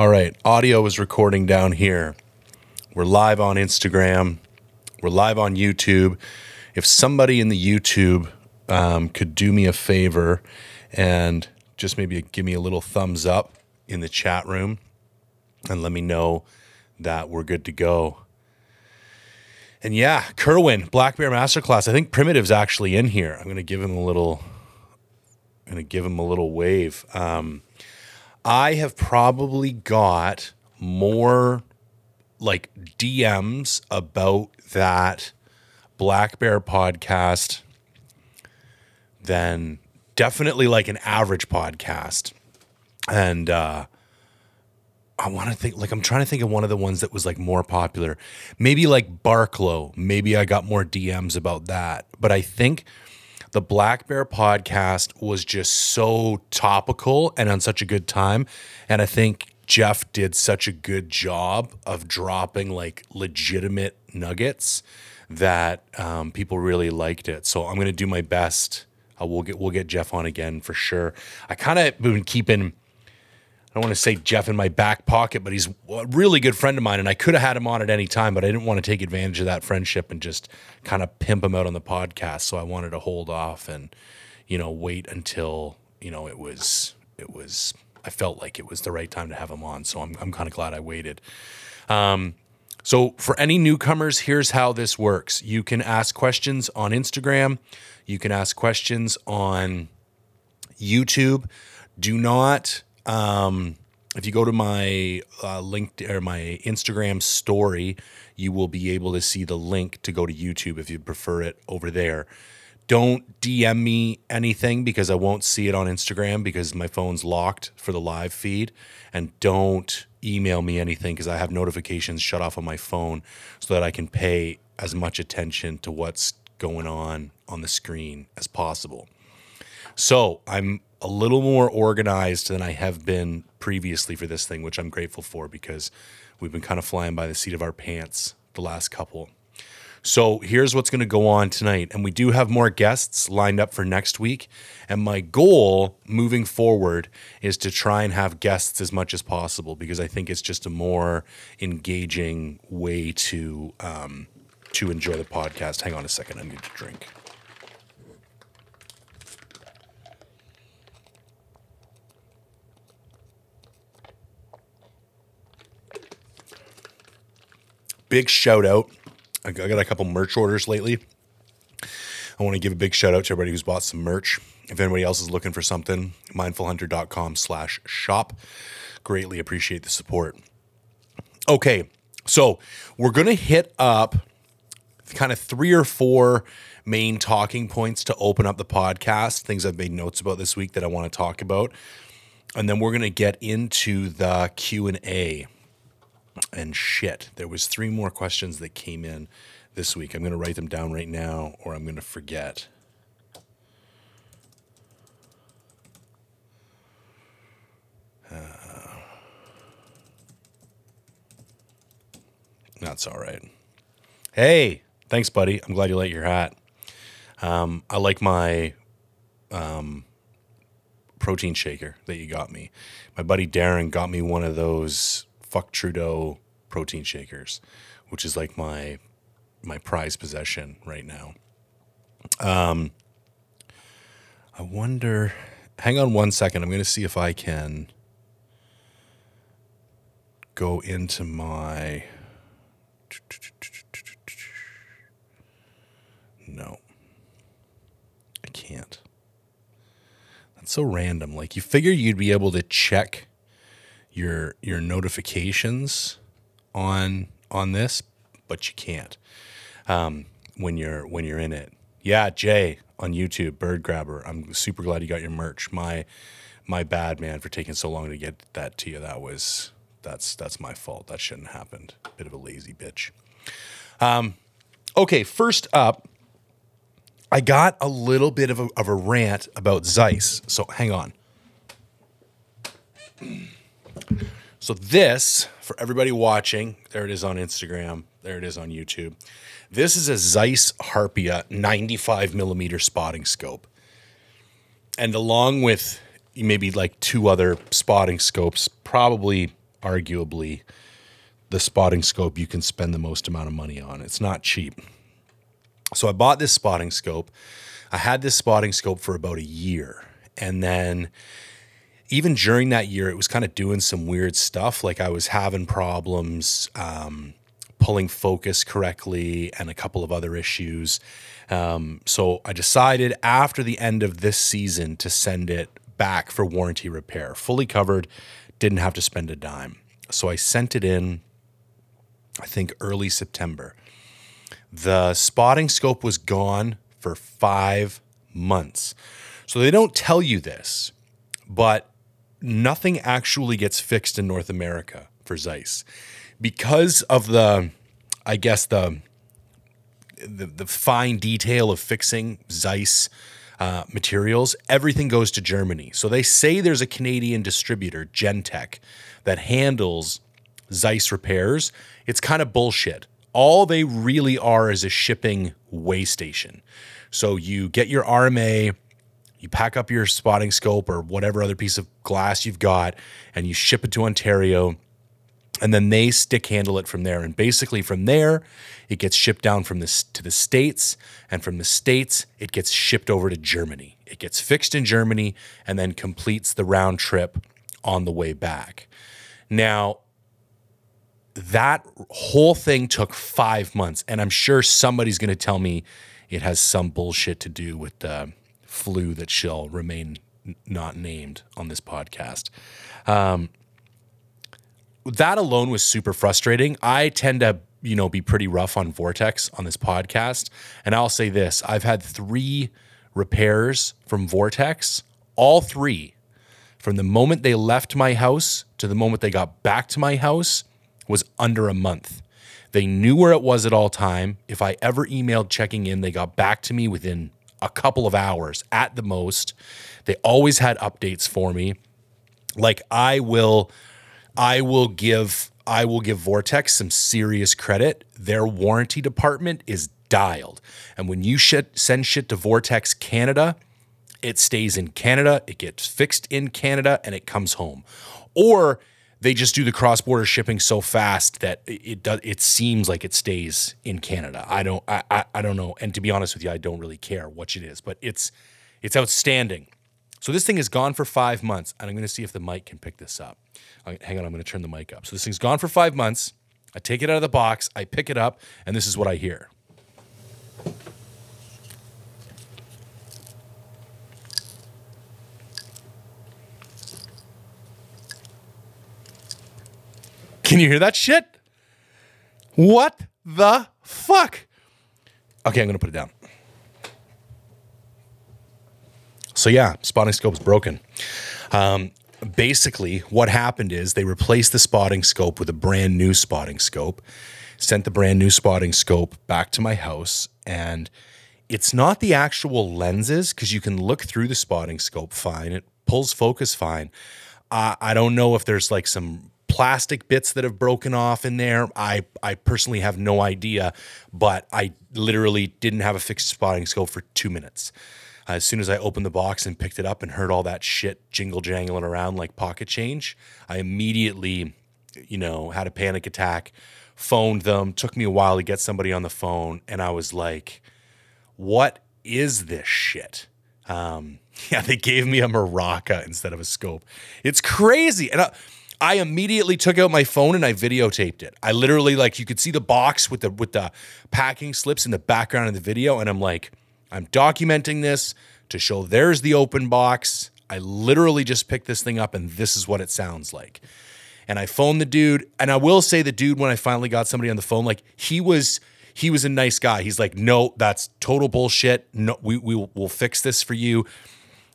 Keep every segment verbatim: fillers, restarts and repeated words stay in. All right, audio is recording down here. We're live on Instagram. We're live on YouTube. If somebody in the YouTube um, could do me a favor and just maybe give me a little thumbs up in the chat room and let me know that we're good to go. And yeah, Kerwin, Black Bear Masterclass. I think Primitive's actually in here. I'm gonna give him a little. I'm gonna give him a little wave. Um, I have probably got more like D Ms about that Black Bear podcast than definitely like an average podcast, and uh, I want to think, like, I'm trying to think of one of the ones that was like more popular, maybe like Barclow. Maybe I got more D Ms about that, but I think the Black Bear podcast was just so topical and on such a good time. And I think Jeff did such a good job of dropping like legitimate nuggets that um, people really liked it. So I'm going to do my best. Uh, we'll get, we'll get Jeff on again for sure. I kind of been keeping, I don't want to say Jeff in my back pocket, but he's a really good friend of mine, and I could have had him on at any time, but I didn't want to take advantage of that friendship and just kind of pimp him out on the podcast. So I wanted to hold off and, you know, wait until, you know, it was, it was, I felt like it was the right time to have him on. So I'm, I'm kind of glad I waited. Um, so for any newcomers, here's how this works. You can ask questions on Instagram. You can ask questions on YouTube. Do not... Um, if you go to my uh, link or my Instagram story, you will be able to see the link to go to YouTube if you prefer it over there. Don't D M me anything because I won't see it on Instagram because my phone's locked for the live feed. And don't email me anything because I have notifications shut off on my phone so that I can pay as much attention to what's going on on the screen as possible. So I'm a little more organized than I have been previously for this thing, which I'm grateful for because we've been kind of flying by the seat of our pants the last couple. So here's what's going to go on tonight. And we do have more guests lined up for next week. And my goal moving forward is to try and have guests as much as possible because I think it's just a more engaging way to, um, to enjoy the podcast. Hang on a second. I need to drink. Big shout out. I got a couple merch orders lately. I want to give a big shout out to everybody who's bought some merch. If anybody else is looking for something, mindfulhunter.com slash shop. Greatly appreciate the support. Okay, so we're going to hit up kind of three or four main talking points to open up the podcast, things I've made notes about this week that I want to talk about. And then we're going to get into the Q and A. And shit, there was three more questions that came in this week. I'm going to write them down right now or I'm going to forget. Uh, that's all right. Hey, thanks, buddy. I'm glad you like your hat. Um, I like my um, protein shaker that you got me. My buddy Darren got me one of those... Fuck Trudeau protein shakers, which is like my my prized possession right now. Um, I wonder... Hang on one second. I'm going to see if I can go into my... No. I can't. That's so random. Like, you figure you'd be able to check... your your notifications on on this, but you can't um, when you're when you're in it. Yeah, Jay on YouTube, Bird Grabber. I'm super glad you got your merch. My my bad, man, for taking so long to get that to you. That was that's that's my fault. That shouldn't have happened. Bit of a lazy bitch. Um, okay, first up, I got a little bit of a, of a rant about Zeiss. So hang on. So this, for everybody watching, there it is on Instagram, there it is on YouTube. This is a Zeiss Harpia ninety-five millimeter spotting scope. And along with maybe like two other spotting scopes, probably arguably the spotting scope you can spend the most amount of money on. It's not cheap. So I bought this spotting scope. I had this spotting scope for about a year. And then even during that year, it was kind of doing some weird stuff. Like I was having problems um, pulling focus correctly and a couple of other issues. Um, so I decided after the end of this season to send it back for warranty repair. Fully covered, didn't have to spend a dime. So I sent it in, I think, early September. The spotting scope was gone for five months. So they don't tell you this, but nothing actually gets fixed in North America for Zeiss. Because of the, I guess, the the, the fine detail of fixing Zeiss uh, materials, everything goes to Germany. So they say there's a Canadian distributor, Gentech, that handles Zeiss repairs. It's kind of bullshit. All they really are is a shipping way station. So you get your R M A, you pack up your spotting scope or whatever other piece of glass you've got, and you ship it to Ontario, and then they stick handle it from there. And basically from there, it gets shipped down from this to the States, and from the States, it gets shipped over to Germany. It gets fixed in Germany and then completes the round trip on the way back. Now, that whole thing took five months, and I'm sure somebody's going to tell me it has some bullshit to do with the flu that shall remain not named on this podcast. Um, that alone was super frustrating. I tend to, you know, be pretty rough on Vortex on this podcast, and I'll say this. I've had three repairs from Vortex, all three. From the moment they left my house to the moment they got back to my house was under a month. They knew where it was at all time. If I ever emailed checking in, they got back to me within a couple of hours at the most. They always had updates for me. Like I will, I will give, I will give Vortex some serious credit. Their warranty department is dialed. And when you shit, send shit to Vortex Canada, it stays in Canada, it gets fixed in Canada, and it comes home. Or they just do the cross-border shipping so fast that it does. It seems like it stays in Canada. I don't. I, I. I don't know. And to be honest with you, I don't really care which it is. But it's, it's outstanding. So this thing is gone for five months, and I'm going to see if the mic can pick this up. Hang on, I'm going to turn the mic up. So this thing's gone for five months. I take it out of the box, I pick it up, and this is what I hear. Can you hear that shit? What the fuck? Okay, I'm going to put it down. So yeah, spotting scope's broken. Um, basically, what happened is they replaced the spotting scope with a brand new spotting scope, sent the brand new spotting scope back to my house, and it's not the actual lenses because you can look through the spotting scope fine. It pulls focus fine. Uh, I don't know if there's like some plastic bits that have broken off in there. I, I personally have no idea, but I literally didn't have a fixed spotting scope for two minutes. Uh, as soon as I opened the box and picked it up and heard all that shit jingle jangling around like pocket change, I immediately, you know, had a panic attack, phoned them, took me a while to get somebody on the phone. And I was like, what is this shit? Um, yeah, they gave me a maraca instead of a scope. It's crazy. And I, I immediately took out my phone and I videotaped it. I literally, like, you could see the box with the with the packing slips in the background of the video, and I'm like, I'm documenting this to show there's the open box. I literally just picked this thing up, and this is what it sounds like. And I phoned the dude, and I will say the dude, when I finally got somebody on the phone, like, he was he was a nice guy. He's like, no, that's total bullshit. No, we we will we'll fix this for you.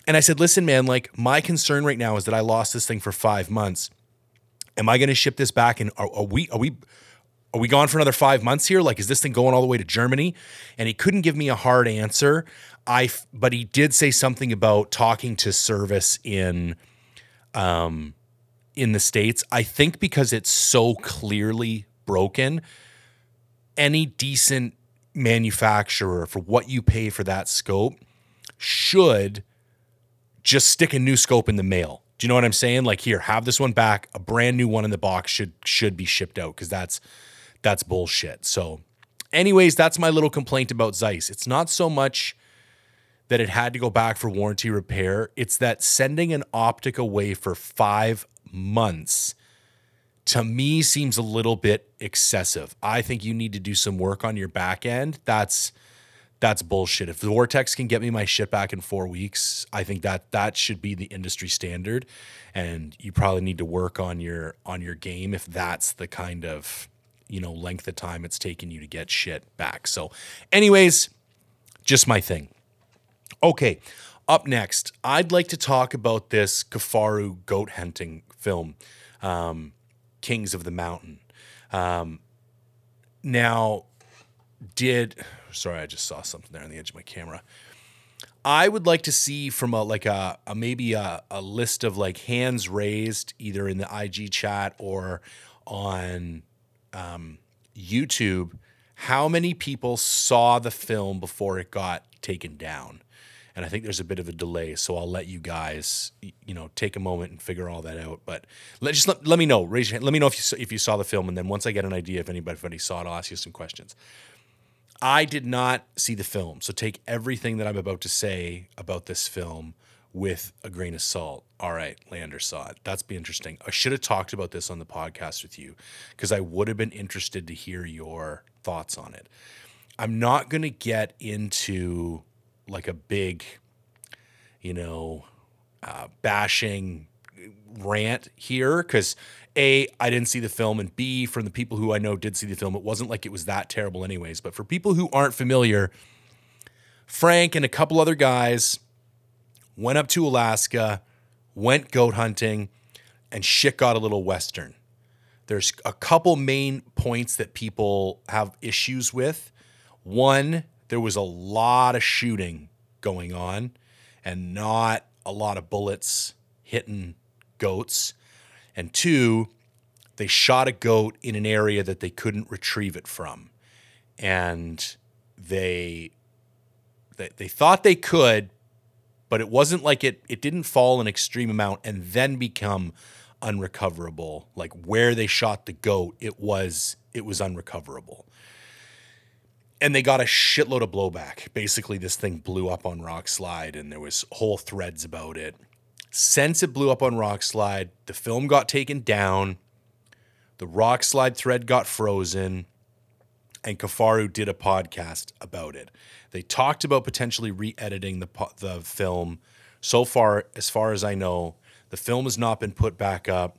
And I said, listen, man, like, my concern right now is that I lost this thing for five months. Am I going to ship this back? And are, are we are we are we gone for another five months here? Like, is this thing going all the way to Germany? And he couldn't give me a hard answer. I but he did say something about talking to service in, um, in the States. I think because it's so clearly broken, any decent manufacturer for what you pay for that scope should just stick a new scope in the mail. Do you know what I'm saying? Like, here, have this one back. A brand new one in the box should should be shipped out, because that's that's bullshit. So anyways, that's my little complaint about Zeiss. It's not so much that it had to go back for warranty repair. It's that sending an optic away for five months to me seems a little bit excessive. I think you need to do some work on your back end. That's that's bullshit. If the Vortex can get me my shit back in four weeks, I think that that should be the industry standard. And you probably need to work on your on your game if that's the kind of, you know, length of time it's taking you to get shit back. So anyways, just my thing. Okay, up next, I'd like to talk about this Kifaru goat hunting film, um, Kings of the Mountain. Um, now, did... Sorry, I just saw something there on the edge of my camera. I would like to see from a like a, a maybe a, a list of like hands raised either in the I G chat or on um, YouTube, how many people saw the film before it got taken down. And I think there's a bit of a delay, so I'll let you guys, you know, take a moment and figure all that out. But let just let, let me know. Raise your hand. Let me know if you if you saw the film, and then once I get an idea if anybody, if anybody saw it, I'll ask you some questions. I did not see the film, so take everything that I'm about to say about this film with a grain of salt. All right, Lander saw it. That's be interesting. I should have talked about this on the podcast with you, because I would have been interested to hear your thoughts on it. I'm not going to get into like a big, you know, uh, bashing rant here, because A, I didn't see the film, and B, from the people who I know did see the film, it wasn't like it was that terrible anyways. But for people who aren't familiar, Frank and a couple other guys went up to Alaska, went goat hunting, and shit got a little Western. There's a couple main points that people have issues with. One, there was a lot of shooting going on and not a lot of bullets hitting goats. And two, they shot a goat in an area that they couldn't retrieve it from. And they they, they thought they could, but it wasn't like it, it didn't fall an extreme amount and then become unrecoverable. Like where they shot the goat, it was it was unrecoverable. And they got a shitload of blowback. Basically, this thing blew up on Rock Slide, and there was whole threads about it. Since it blew up on Rock Slide, the film got taken down, the Rock Slide thread got frozen, and Kifaru did a podcast about it. They talked about potentially re-editing the, the film. So far, as far as I know, the film has not been put back up.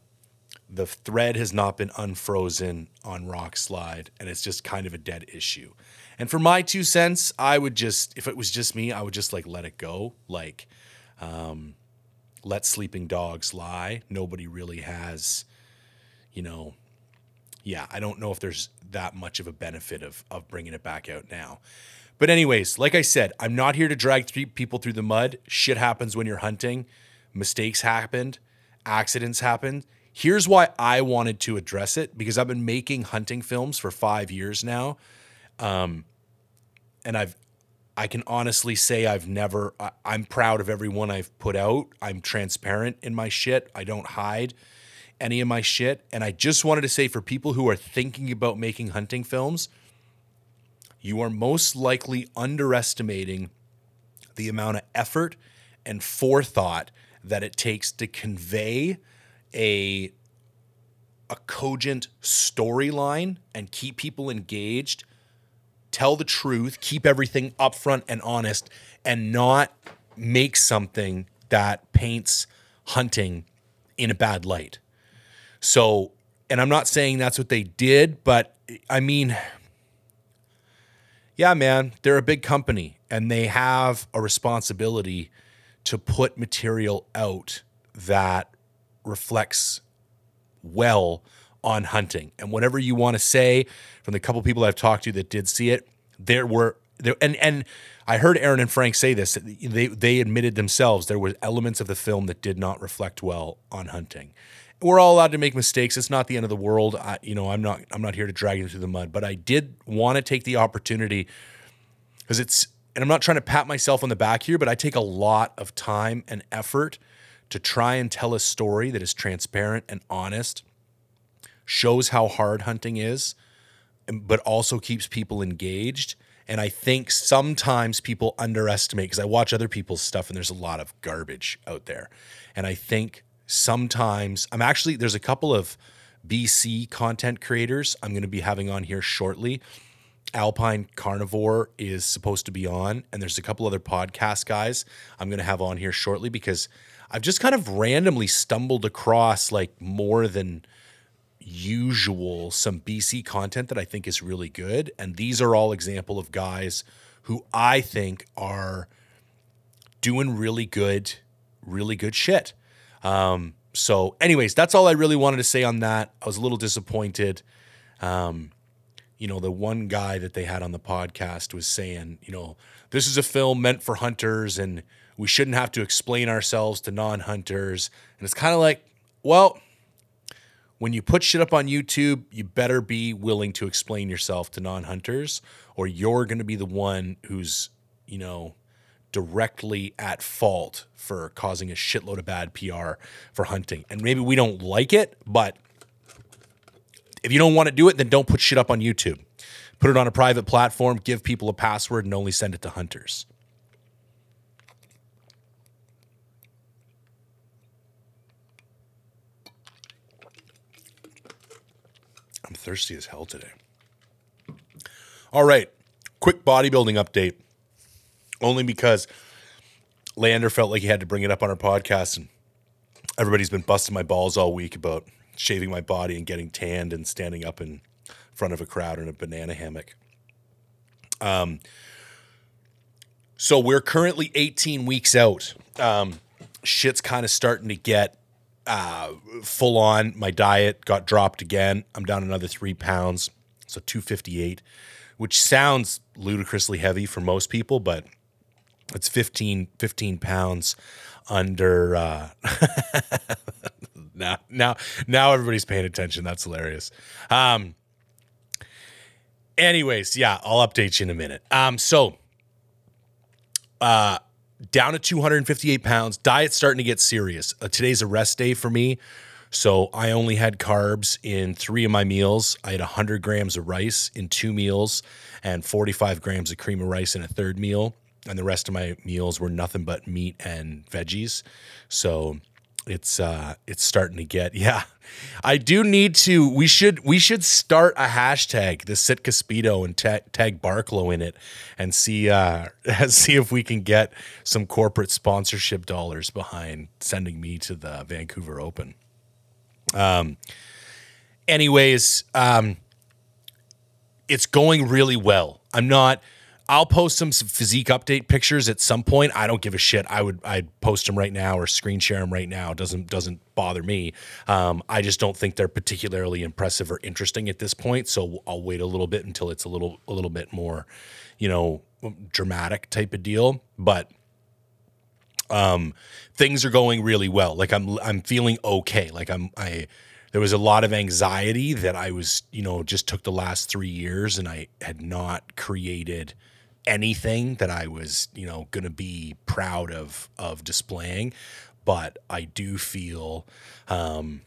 The thread has not been unfrozen on Rock Slide, and it's just kind of a dead issue. And for my two cents, I would just, if it was just me, I would just like let it go. Like, um, let sleeping dogs lie. Nobody really has, you know, yeah, I don't know if there's that much of a benefit of, of bringing it back out now. But anyways, like I said, I'm not here to drag three people through the mud. Shit happens when you're hunting. Mistakes happened. Accidents happened. Here's why I wanted to address it, because I've been making hunting films for five years now. Um, and I've, I can honestly say I've never, I, I'm proud of every one I've put out. I'm transparent in my shit. I don't hide any of my shit. And I just wanted to say, for people who are thinking about making hunting films, you are most likely underestimating the amount of effort and forethought that it takes to convey a, a cogent storyline and keep people engaged. Tell the truth, keep everything upfront and honest, and not make something that paints hunting in a bad light. So, and I'm not saying that's what they did, but I mean, yeah, man, they're a big company and they have a responsibility to put material out that reflects well on hunting. And whatever you want to say, from the couple people I've talked to that did see it, there were there and and I heard Aaron and Frank say this, they they admitted themselves there were elements of the film that did not reflect well on hunting. We're all allowed to make mistakes. It's not the end of the world. I, you know, I'm not I'm not here to drag you through the mud, but I did want to take the opportunity, because it's, and I'm not trying to pat myself on the back here, but I take a lot of time and effort to try and tell a story that is transparent and honest, shows how hard hunting is, but also keeps people engaged. And I think sometimes people underestimate, because I watch other people's stuff and there's a lot of garbage out there. And I think sometimes, I'm actually, there's a couple of B C content creators I'm going to be having on here shortly. Alpine Carnivore is supposed to be on, and there's a couple other podcast guys I'm going to have on here shortly, because I've just kind of randomly stumbled across like more than usual some B C content that I think is really good. And these are all example of guys who I think are doing really good, really good shit. Um, so anyways, that's all I really wanted to say on that. I was a little disappointed. Um, you know, the one guy that they had on the podcast was saying, you know, this is a film meant for hunters and we shouldn't have to explain ourselves to non-hunters. And it's kind of like, well, when you put shit up on YouTube, you better be willing to explain yourself to non-hunters, or you're going to be the one who's, you know, directly at fault for causing a shitload of bad P R for hunting. And maybe we don't like it, but if you don't want to do it, then don't put shit up on YouTube. Put it on a private platform, give people a password, and only send it to hunters. I'm thirsty as hell today. All right, quick bodybuilding update. Only because Lander felt like he had to bring it up on our podcast, and everybody's been busting my balls all week about shaving my body and getting tanned and standing up in front of a crowd in a banana hammock. Um, so we're currently eighteen weeks out. Um, shit's kind of starting to get Uh, full on. My diet got dropped again. I'm down another three pounds, so two fifty-eight, which sounds ludicrously heavy for most people, but it's fifteen, fifteen pounds under. Uh, now, now, now everybody's paying attention. That's hilarious. Um, anyways, yeah, I'll update you in a minute. Um, so, uh, down to two hundred fifty-eight pounds. Diet's starting to get serious. Uh, today's a rest day for me, so I only had carbs in three of my meals. I had one hundred grams of rice in two meals and forty-five grams of cream of rice in a third meal, and the rest of my meals were nothing but meat and veggies. So it's uh, it's starting to get, yeah. I do need to, we should we should start a hashtag, the Sitka Speedo, and ta- tag Barclow in it and see uh, see if we can get some corporate sponsorship dollars behind sending me to the Vancouver Open. Um. Anyways, um, it's going really well. I'm not... I'll post some physique update pictures at some point. I don't give a shit. I would, I'd post them right now or screen share them right now. It doesn't, doesn't bother me. Um, I just don't think they're particularly impressive or interesting at this point. So I'll wait a little bit until it's a little, a little bit more, you know, dramatic type of deal. But, um, things are going really well. Like I'm, I'm feeling okay. Like I'm, I, there was a lot of anxiety that I was, you know, just took the last three years and I had not created anything that I was, you know, going to be proud of, of displaying. But I do feel, um,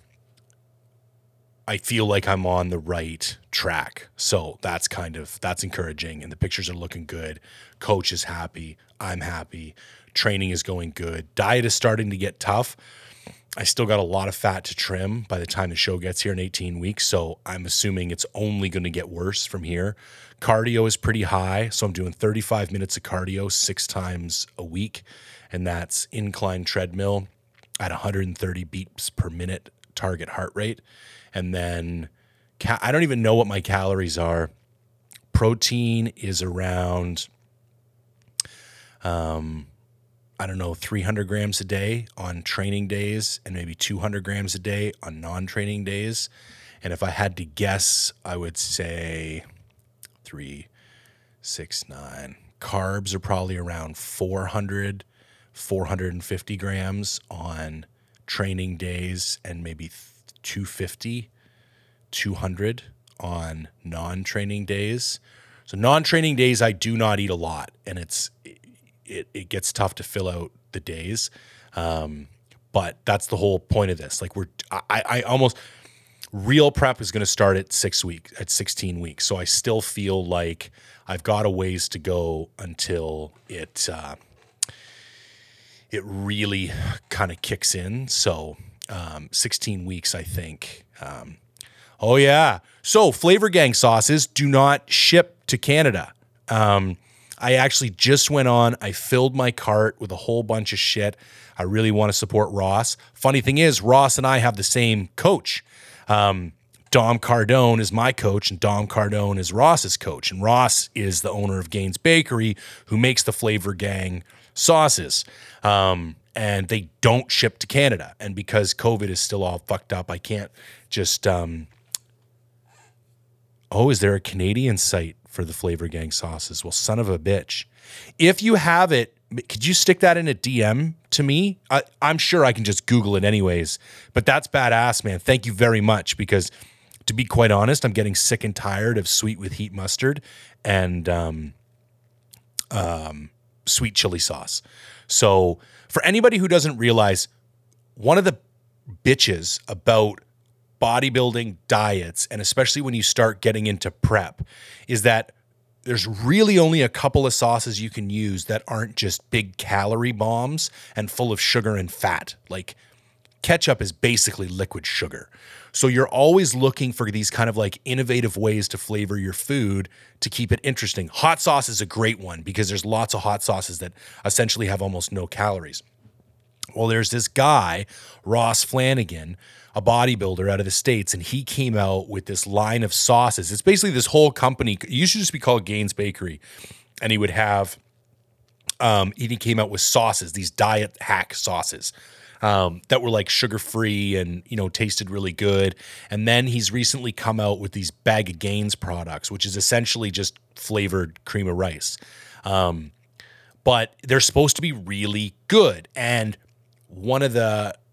I feel like I'm on the right track. So that's kind of, that's encouraging. And the pictures are looking good. Coach is happy. I'm happy. Training is going good. Diet is starting to get tough. I still got a lot of fat to trim by the time the show gets here in eighteen weeks. So I'm assuming it's only going to get worse from here. Cardio is pretty high. So I'm doing thirty-five minutes of cardio six times a week. And that's incline treadmill at one hundred thirty beats per minute target heart rate. And then ca- I don't even know what my calories are. Protein is around, um, I don't know, three hundred grams a day on training days and maybe two hundred grams a day on non-training days. And if I had to guess, I would say three, six, nine. Carbs are probably around four hundred, four hundred fifty grams on training days and maybe two fifty, two hundred on non-training days. So non-training days, I do not eat a lot, and it's... It, it gets tough to fill out the days. Um, but that's the whole point of this. Like we're, I, I almost real prep is going to start at six weeks, at sixteen weeks. So I still feel like I've got a ways to go until it, uh, it really kind of kicks in. So, um, sixteen weeks, I think, um, oh yeah. So Flavor Gang sauces do not ship to Canada. Um, I actually just went on, I filled my cart with a whole bunch of shit. I really want to support Ross. Funny thing is, Ross and I have the same coach. Um, Dom Cardone is my coach and Dom Cardone is Ross's coach. And Ross is the owner of Gaines Bakery who makes the Flavor Gang sauces. Um, and they don't ship to Canada. And because COVID is still all fucked up, I can't just, um, oh, is there a Canadian site for the Flavor Gang sauces? Well, son of a bitch. If you have it, could you stick that in a D M to me? I, I'm sure I can just Google it anyways, but that's badass, man. Thank you very much, because to be quite honest, I'm getting sick and tired of sweet with heat mustard and um, um, sweet chili sauce. So for anybody who doesn't realize, one of the bitches about bodybuilding diets, and especially when you start getting into prep, is that there's really only a couple of sauces you can use that aren't just big calorie bombs and full of sugar and fat. Like ketchup is basically liquid sugar. So you're always looking for these kind of like innovative ways to flavor your food to keep it interesting. Hot sauce is a great one because there's lots of hot sauces that essentially have almost no calories. Well, there's this guy, Ross Flanagan, a bodybuilder out of the States, and he came out with this line of sauces. It's basically this whole company. It used to just be called Gaines Bakery, and he would have um, – he came out with sauces, these diet hack sauces um, that were like sugar-free and, you know, tasted really good. And then he's recently come out with these Bag of Gaines products, which is essentially just flavored cream of rice. Um, but they're supposed to be really good. And one of the –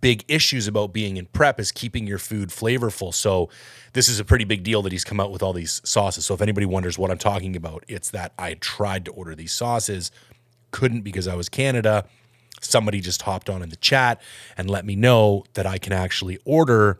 big issues about being in prep is keeping your food flavorful. So this is a pretty big deal that he's come out with all these sauces. So if anybody wonders what I'm talking about, it's that I tried to order these sauces, couldn't because I was in Canada. Somebody just hopped on in the chat and let me know that I can actually order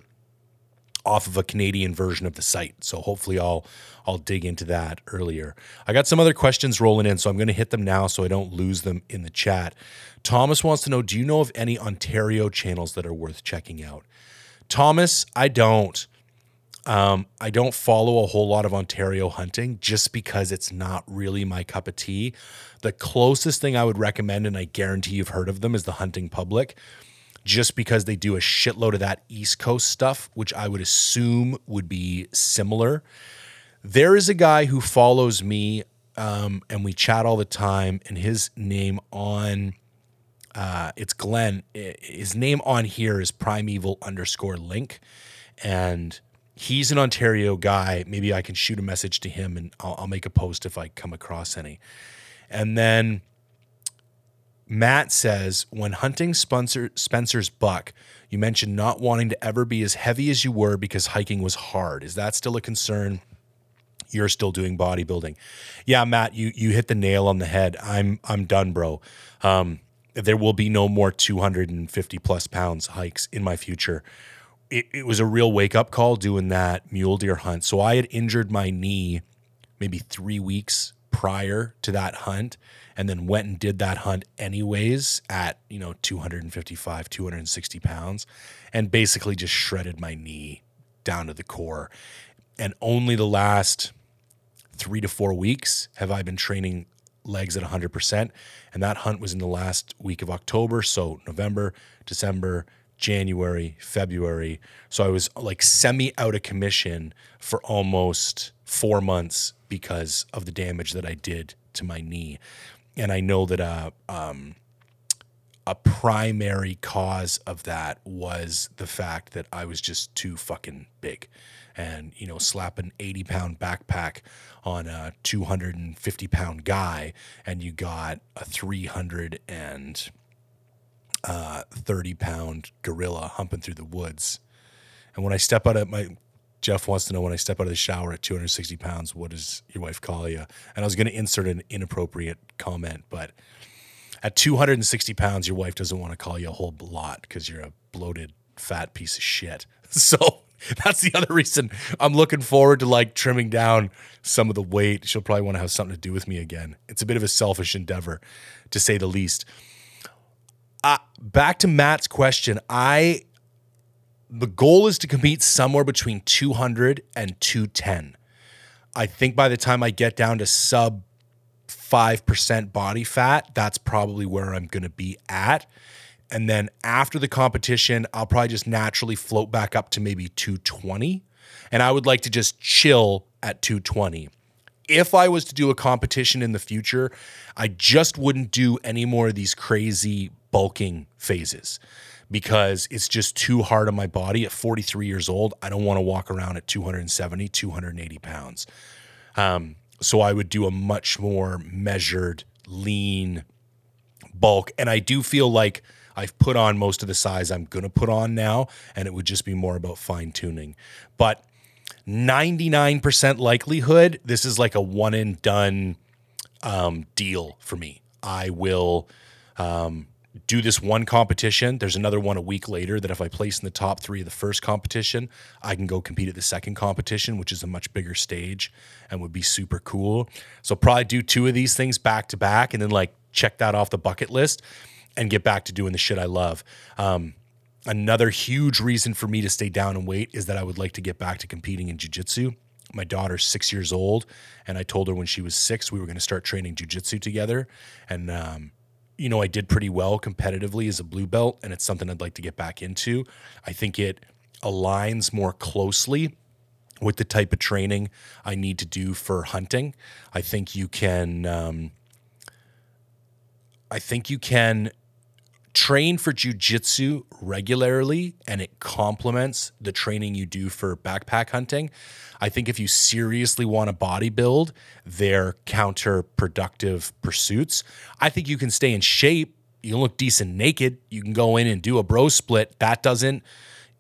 off of a Canadian version of the site. So hopefully I'll I'll dig into that earlier. I got some other questions rolling in, so I'm going to hit them now so I don't lose them in the chat. Thomas wants to know, do you know of any Ontario channels that are worth checking out? Thomas, I don't. Um, I don't follow a whole lot of Ontario hunting just because it's not really my cup of tea. The closest thing I would recommend, and I guarantee you've heard of them, is the Hunting Public, just because they do a shitload of that East Coast stuff, which I would assume would be similar. There is a guy who follows me, um, and we chat all the time, and his name on, uh, it's Glenn. His name on here is Primeval underscore Link, and he's an Ontario guy. Maybe I can shoot a message to him, and I'll, I'll make a post if I come across any. And then Matt says, when hunting Spencer, Spencer's buck, you mentioned not wanting to ever be as heavy as you were because hiking was hard. Is that still a concern? You're still doing bodybuilding. Yeah, Matt, you you hit the nail on the head. I'm I'm done, bro. Um, there will be no more two hundred fifty plus pounds hikes in my future. It, it was a real wake-up call doing that mule deer hunt. So I had injured my knee maybe three weeks prior to that hunt, and then went and did that hunt anyways at, you know, two fifty-five, two sixty pounds, and basically just shredded my knee down to the core. And only the last three to four weeks have I been training legs at one hundred percent. And that hunt was in the last week of October. So November, December, January, February. So I was like semi out of commission for almost four months because of the damage that I did to my knee. And I know that uh, um, a primary cause of that was the fact that I was just too fucking big. And, you know, slap an eighty pound backpack on a two hundred fifty pound guy, and you got a three hundred thirty pound gorilla humping through the woods. And when I step out of my, Jeff wants to know, when I step out of the shower at two hundred sixty pounds, what does your wife call you? And I was going to insert an inappropriate comment, but At two hundred sixty pounds, your wife doesn't want to call you a whole lot because you're a bloated, fat piece of shit. So that's the other reason I'm looking forward to like trimming down some of the weight. She'll probably want to have something to do with me again. It's a bit of a selfish endeavor, to say the least. Uh, back to Matt's question. I, the goal is to compete somewhere between two hundred and two ten. I think by the time I get down to sub five percent body fat, that's probably where I'm going to be at. And then after the competition, I'll probably just naturally float back up to maybe two twenty. And I would like to just chill at two twenty. If I was to do a competition in the future, I just wouldn't do any more of these crazy bulking phases because it's just too hard on my body. At forty-three years old, I don't want to walk around at two seventy, two eighty pounds. Um, so I would do a much more measured, lean bulk. And I do feel like I've put on most of the size I'm going to put on now, and it would just be more about fine-tuning. But ninety-nine percent likelihood, this is like a one-and-done um, deal for me. I will um, do this one competition. There's another one a week later that if I place in the top three of the first competition, I can go compete at the second competition, which is a much bigger stage and would be super cool. So probably do two of these things back-to-back and then like check that off the bucket list and get back to doing the shit I love. Um, another huge reason for me to stay down in weight is that I would like to get back to competing in jiu-jitsu. My daughter's six years old, and I told her when she was six we were going to start training jiu-jitsu together. And, um, you know, I did pretty well competitively as a blue belt, and it's something I'd like to get back into. I think it aligns more closely with the type of training I need to do for hunting. I think you can... Um, I think you can... train for jiu-jitsu regularly, and it complements the training you do for backpack hunting. I think if you seriously want to body build, they're counterproductive pursuits. I think you can stay in shape. You can look decent naked. You can go in and do a bro split. That doesn't,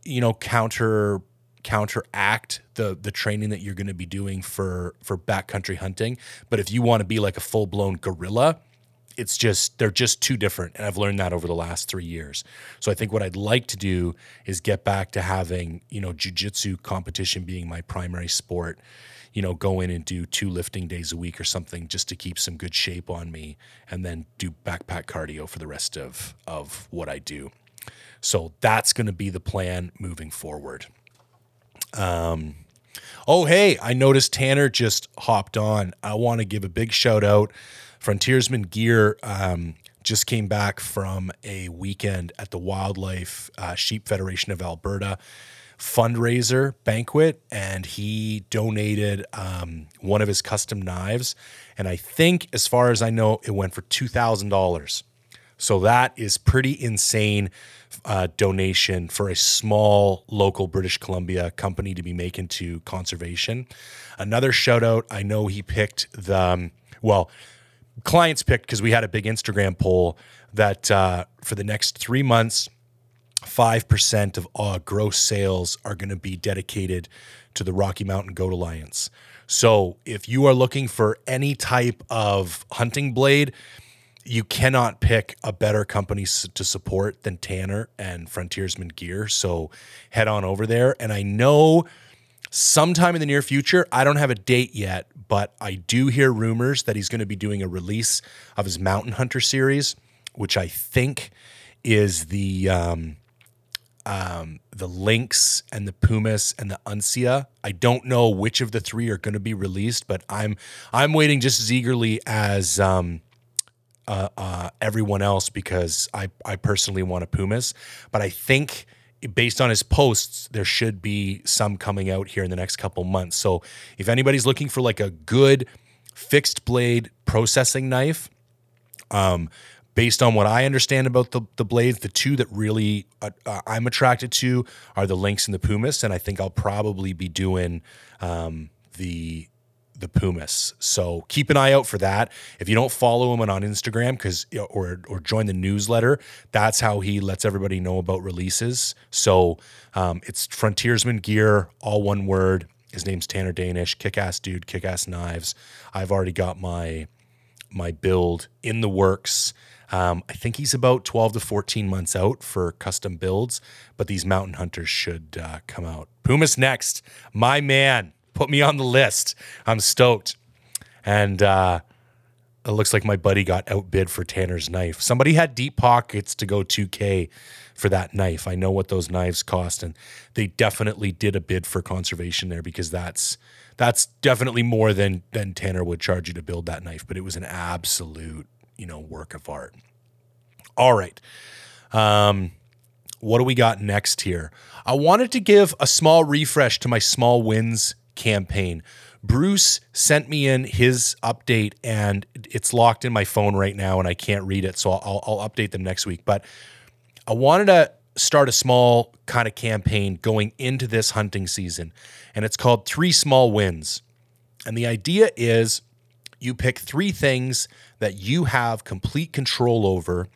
you know, counter counteract the the training that you're going to be doing for for backcountry hunting. But if you want to be like a full-blown gorilla, it's just, they're just too different. And I've learned that over the last three years. So I think what I'd like to do is get back to having, you know, jiu-jitsu competition being my primary sport, you know, go in and do two lifting days a week or something just to keep some good shape on me, and then do backpack cardio for the rest of, of what I do. So that's going to be the plan moving forward. Um, oh, hey, I noticed Tanner just hopped on. I want to give a big shout out. Frontiersman Gear um, just came back from a weekend at the Wildlife uh, Sheep Federation of Alberta fundraiser banquet, and he donated um, one of his custom knives. And I think, as far as I know, it went for two thousand dollars. So that is pretty insane uh, donation for a small local British Columbia company to be making to conservation. Another shout out, I know he picked the, um, well, clients picked, because we had a big Instagram poll that uh, for the next three months, five percent of all gross sales are going to be dedicated to the Rocky Mountain Goat Alliance. So if you are looking for any type of hunting blade, you cannot pick a better company to support than Tanner and Frontiersman Gear. So head on over there. And I know sometime in the near future, I don't have a date yet, but I do hear rumors that he's going to be doing a release of his Mountain Hunter series, which I think is the um, um, the Lynx and the Pumas and the Uncia. I don't know which of the three are going to be released, but I'm I'm waiting just as eagerly as um, uh, uh, everyone else, because I I personally want a Pumas, but I think, based on his posts, there should be some coming out here in the next couple months. So if anybody's looking for like a good fixed blade processing knife, um, based on what I understand about the, the blades, the two that really uh, I'm attracted to are the Lynx and the Pumas. And I think I'll probably be doing um, the the Pumas. So keep an eye out for that. If you don't follow him on Instagram, because or or join the newsletter, that's how he lets everybody know about releases. So um, it's Frontiersman Gear, all one word. His name's Tanner Danish. Kick-ass dude, kick-ass knives. I've already got my my build in the works. Um, I think he's about twelve to fourteen months out for custom builds, but these mountain hunters should uh, come out. Pumas next. My man, put me on the list. I'm stoked. And uh, it looks like my buddy got outbid for Tanner's knife. Somebody had deep pockets to go two K for that knife. I know what those knives cost, and they definitely did a bid for conservation there, because that's that's definitely more than than Tanner would charge you to build that knife, but it was an absolute, you know, work of art. All right. Um, what do we got next here? I wanted to give a small refresh to my Small Wins campaign. Bruce sent me in his update, and it's locked in my phone right now, and I can't read it, so I'll, I'll update them next week. But I wanted to start a small kind of campaign going into this hunting season, and it's called Three Small Wins. And the idea is you pick three things that you have complete control over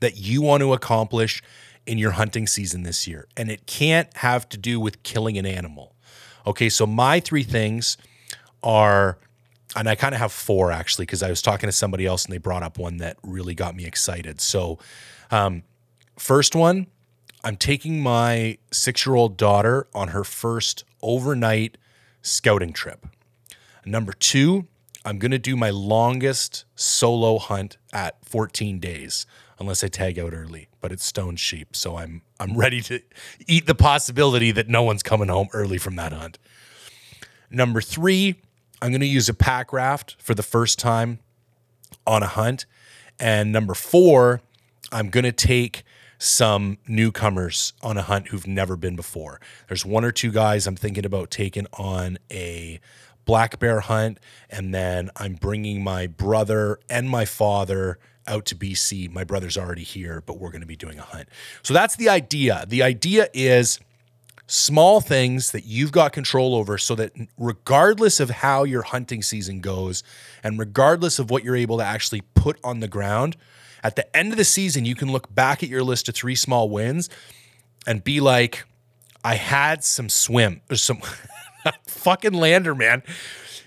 that you want to accomplish in your hunting season this year, and it can't have to do with killing an animal. Okay, so my three things are, and I kind of have four actually, because I was talking to somebody else and they brought up one that really got me excited. So um, first one, I'm taking my six-year-old daughter on her first overnight scouting trip. Number two, I'm going to do my longest solo hunt at fourteen days, unless I tag out early, but it's stone sheep, so I'm I'm ready to eat the possibility that no one's coming home early from that hunt. Number three, I'm going to use a pack raft for the first time on a hunt. And number four, I'm going to take some newcomers on a hunt who've never been before. There's one or two guys I'm thinking about taking on a black bear hunt, and then I'm bringing my brother and my father out to B C. My brother's already here, but we're going to be doing a hunt. So that's the idea. The idea is small things that you've got control over, so that regardless of how your hunting season goes and regardless of what you're able to actually put on the ground, at the end of the season, you can look back at your list of three small wins and be like, I had some swim or some fucking Lander, man.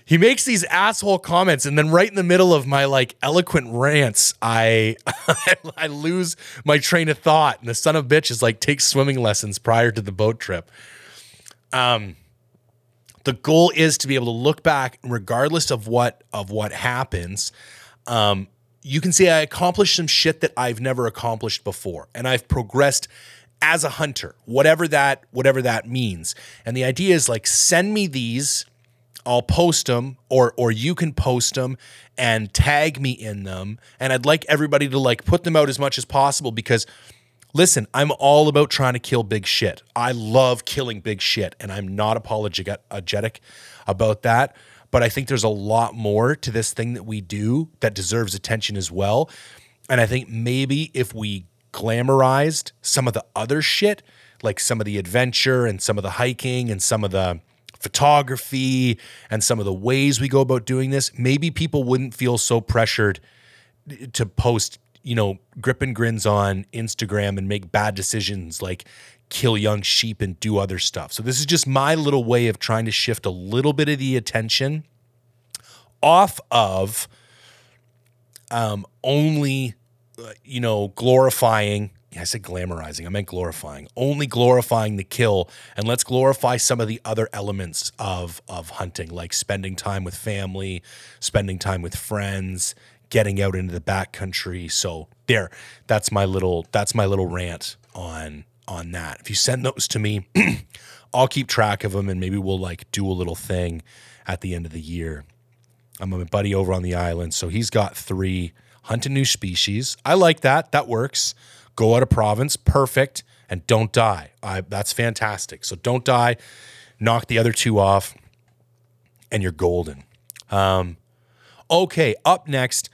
He makes these asshole comments, and then right in the middle of my like eloquent rants, I, I I lose my train of thought, and the son of a bitch is like, takes swimming lessons prior to the boat trip. Um, the goal is to be able to look back, regardless of what of what happens. Um, you can say I accomplished some shit that I've never accomplished before, and I've progressed as a hunter, whatever that whatever that means. And the idea is like, send me these. I'll post them, or or you can post them and tag me in them. And I'd like everybody to like put them out as much as possible, because listen, I'm all about trying to kill big shit. I love killing big shit, and I'm not apologetic about that. But I think there's a lot more to this thing that we do that deserves attention as well. And I think maybe if we glamorized some of the other shit, like some of the adventure and some of the hiking and some of the photography and some of the ways we go about doing this, maybe people wouldn't feel so pressured to post, you know, grip and grins on Instagram and make bad decisions like kill young sheep and do other stuff. So this is just my little way of trying to shift a little bit of the attention off of um, only, uh, you know, glorifying I said glamorizing. I meant glorifying. Only glorifying the kill, and let's glorify some of the other elements of of hunting, like spending time with family, spending time with friends, getting out into the backcountry. So there, that's my little that's my little rant on on that. If you send those to me, I'll keep track of them, and maybe we'll like do a little thing at the end of the year. I'm a buddy over on the island, so he's got three. Hunt a new species. I like that. That works. Go out of province, perfect, and don't die. I, that's fantastic. So don't die, knock the other two off, and you're golden. Um, okay, up next,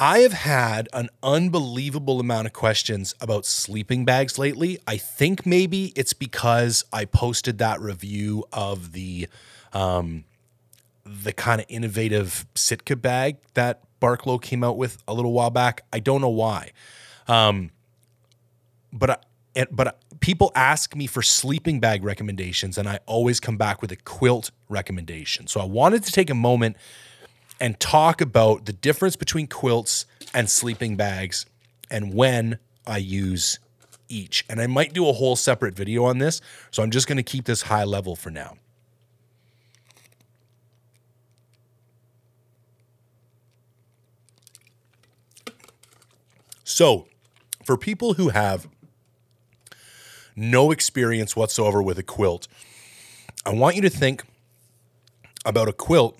I have had an unbelievable amount of questions about sleeping bags lately. I think maybe it's because I posted that review of the um, the kind of innovative Sitka bag that Barclow came out with a little while back. I don't know why. Um, But but people ask me for sleeping bag recommendations, and I always come back with a quilt recommendation. So I wanted to take a moment and talk about the difference between quilts and sleeping bags and when I use each. And I might do a whole separate video on this, so I'm just going to keep this high level for now. So for people who have no experience whatsoever with a quilt, I want you to think about a quilt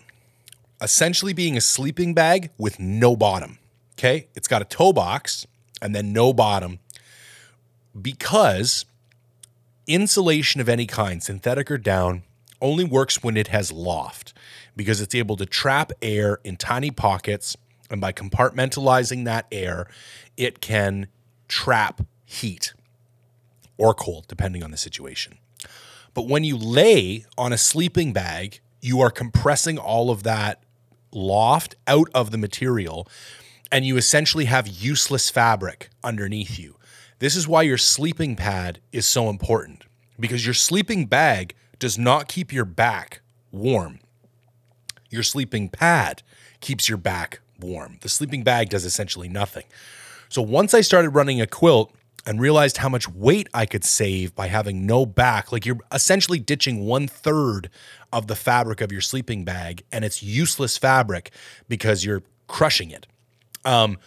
essentially being a sleeping bag with no bottom, okay? It's got a toe box and then no bottom, because insulation of any kind, synthetic or down, only works when it has loft, because it's able to trap air in tiny pockets, and by compartmentalizing that air, it can trap heat or cold, depending on the situation. But when you lay on a sleeping bag, you are compressing all of that loft out of the material, and you essentially have useless fabric underneath you. This is why your sleeping pad is so important, because your sleeping bag does not keep your back warm. Your sleeping pad keeps your back warm. The sleeping bag does essentially nothing. So once I started running a quilt and realized how much weight I could save by having no back, like you're essentially ditching one third of the fabric of your sleeping bag, and it's useless fabric because you're crushing it. Um,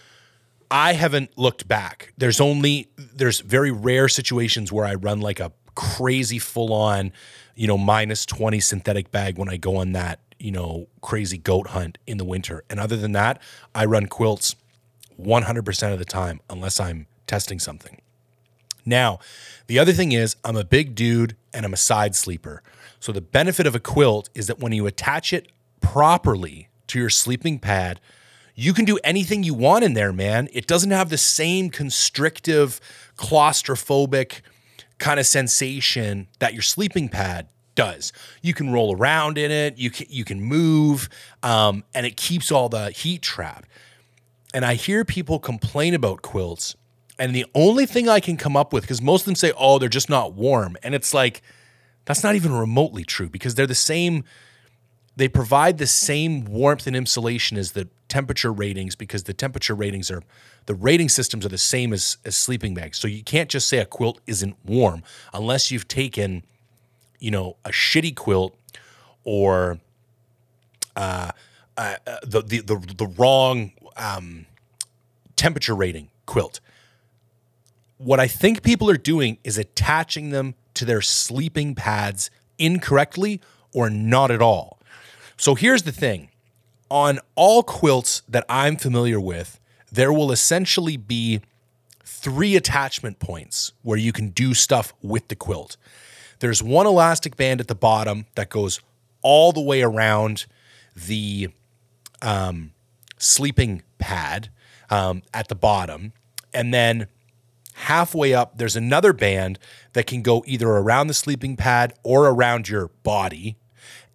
I haven't looked back. There's only, there's very rare situations where I run like a crazy full on, you know, minus twenty synthetic bag when I go on that, you know, crazy goat hunt in the winter. And other than that, I run quilts one hundred percent of the time, unless I'm testing something. Now, the other thing is I'm a big dude and I'm a side sleeper. So the benefit of a quilt is that when you attach it properly to your sleeping pad, you can do anything you want in there, man. It doesn't have the same constrictive, claustrophobic kind of sensation that your sleeping pad does. You can roll around in it. You can, you can move, um, and it keeps all the heat trapped. And I hear people complain about quilts, and the only thing I can come up with, because most of them say, oh, they're just not warm. And it's like, that's not even remotely true, because they're the same. They provide the same warmth and insulation as the temperature ratings, because the temperature ratings are, the rating systems are the same as, as sleeping bags. So you can't just say a quilt isn't warm unless you've taken, you know, a shitty quilt or uh, uh, the, the, the, the wrong um, temperature rating quilt. What I think people are doing is attaching them to their sleeping pads incorrectly or not at all. So here's the thing. On all quilts that I'm familiar with, there will essentially be three attachment points where you can do stuff with the quilt. There's one elastic band at the bottom that goes all the way around the um, sleeping pad um, at the bottom, and then halfway up, there's another band that can go either around the sleeping pad or around your body.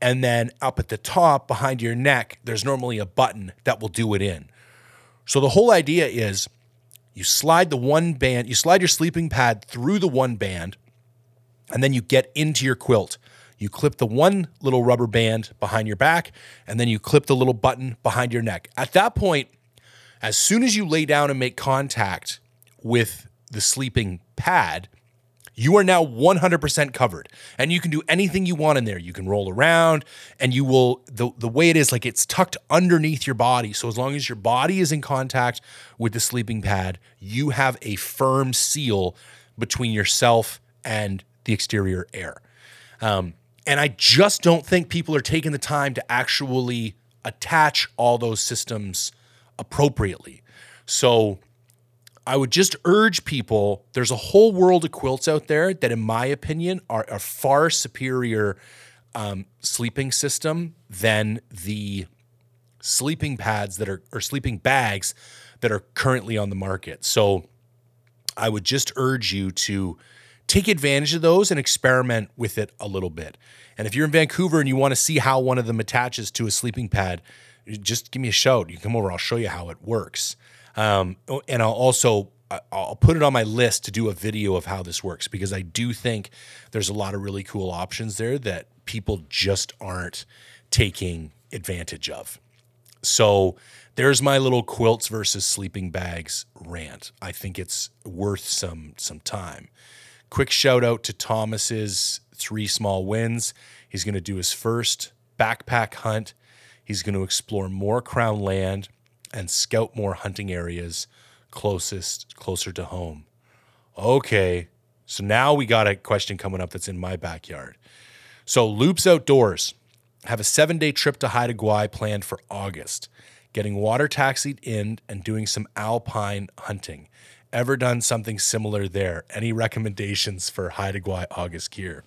And then up at the top, behind your neck, there's normally a button that will do it in. So the whole idea is you slide the one band, you slide your sleeping pad through the one band, and then you get into your quilt. You clip the one little rubber band behind your back, and then you clip the little button behind your neck. At that point, as soon as you lay down and make contact with the sleeping pad, you are now one hundred percent covered, and you can do anything you want in there. You can roll around, and you will, the, the way it is, like it's tucked underneath your body. So as long as your body is in contact with the sleeping pad, you have a firm seal between yourself and the exterior air. Um, and I just don't think people are taking the time to actually attach all those systems appropriately. So I would just urge people, there's a whole world of quilts out there that, in my opinion, are a far superior um, sleeping system than the sleeping pads that are, or sleeping bags that are currently on the market. So I would just urge you to take advantage of those and experiment with it a little bit. And if you're in Vancouver and you want to see how one of them attaches to a sleeping pad, just give me a shout. You come over, I'll show you how it works. Um, and I'll also, I'll put it on my list to do a video of how this works, because I do think there's a lot of really cool options there that people just aren't taking advantage of. So there's my little quilts versus sleeping bags rant. I think it's worth some some time. Quick shout out to Thomas's Three Small Wins. He's going to do his first backpack hunt. He's going to explore more crown land and scout more hunting areas closest closer to home. Okay, so now we got a question coming up that's in my backyard. So Loops Outdoors have a seven-day trip to Haida Gwaii planned for August, getting water taxied in and doing some alpine hunting. Ever done something similar there? Any recommendations for Haida Gwaii August gear?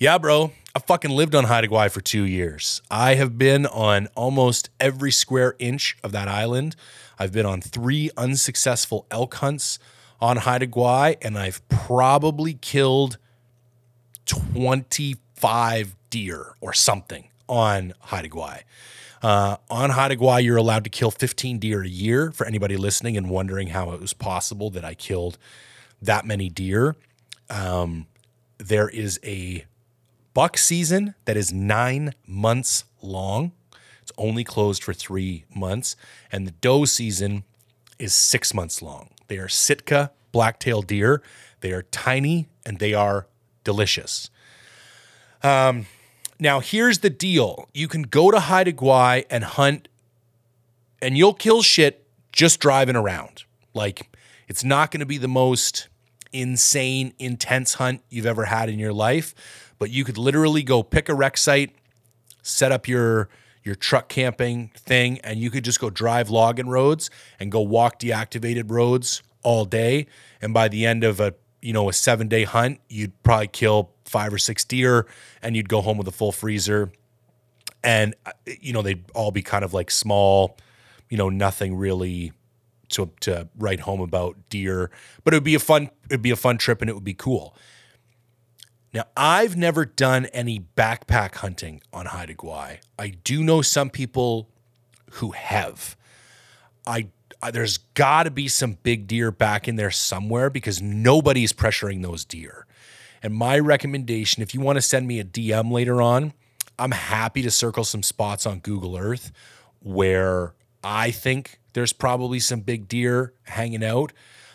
Yeah, bro, I fucking lived on Haida Gwaii for two years. I have been on almost every square inch of that island. I've been on three unsuccessful elk hunts on Haida Gwaii, and I've probably killed twenty-five deer or something on Haida Gwaii. Uh, on Haida Gwaii, you're allowed to kill fifteen deer a year. For anybody listening and wondering how it was possible that I killed that many deer, um, there is a buck season that is nine months long. It's only closed for three months. And the doe season is six months long. They are Sitka blacktail deer. They are tiny and they are delicious. Um, now here's the deal. You can go to Haida Gwaii and hunt and you'll kill shit just driving around. Like, it's not going to be the most insane, intense hunt you've ever had in your life, but you could literally go pick a rec site, set up your, your truck camping thing, and you could just go drive logging roads and go walk deactivated roads all day. And by the end of a you know, a seven day hunt, you'd probably kill five or six deer and you'd go home with a full freezer. And, you know, they'd all be kind of like small, you know, nothing really to, to write home about deer, but it would be a fun, it'd be a fun trip and it would be cool. Now, I've never done any backpack hunting on Haida Gwaii. I do know some people who have. I There's got to be some big deer back in there somewhere because nobody's pressuring those deer. And my recommendation, if you want to send me a D M later on, I'm happy to circle some spots on Google Earth where I think there's probably some big deer hanging out.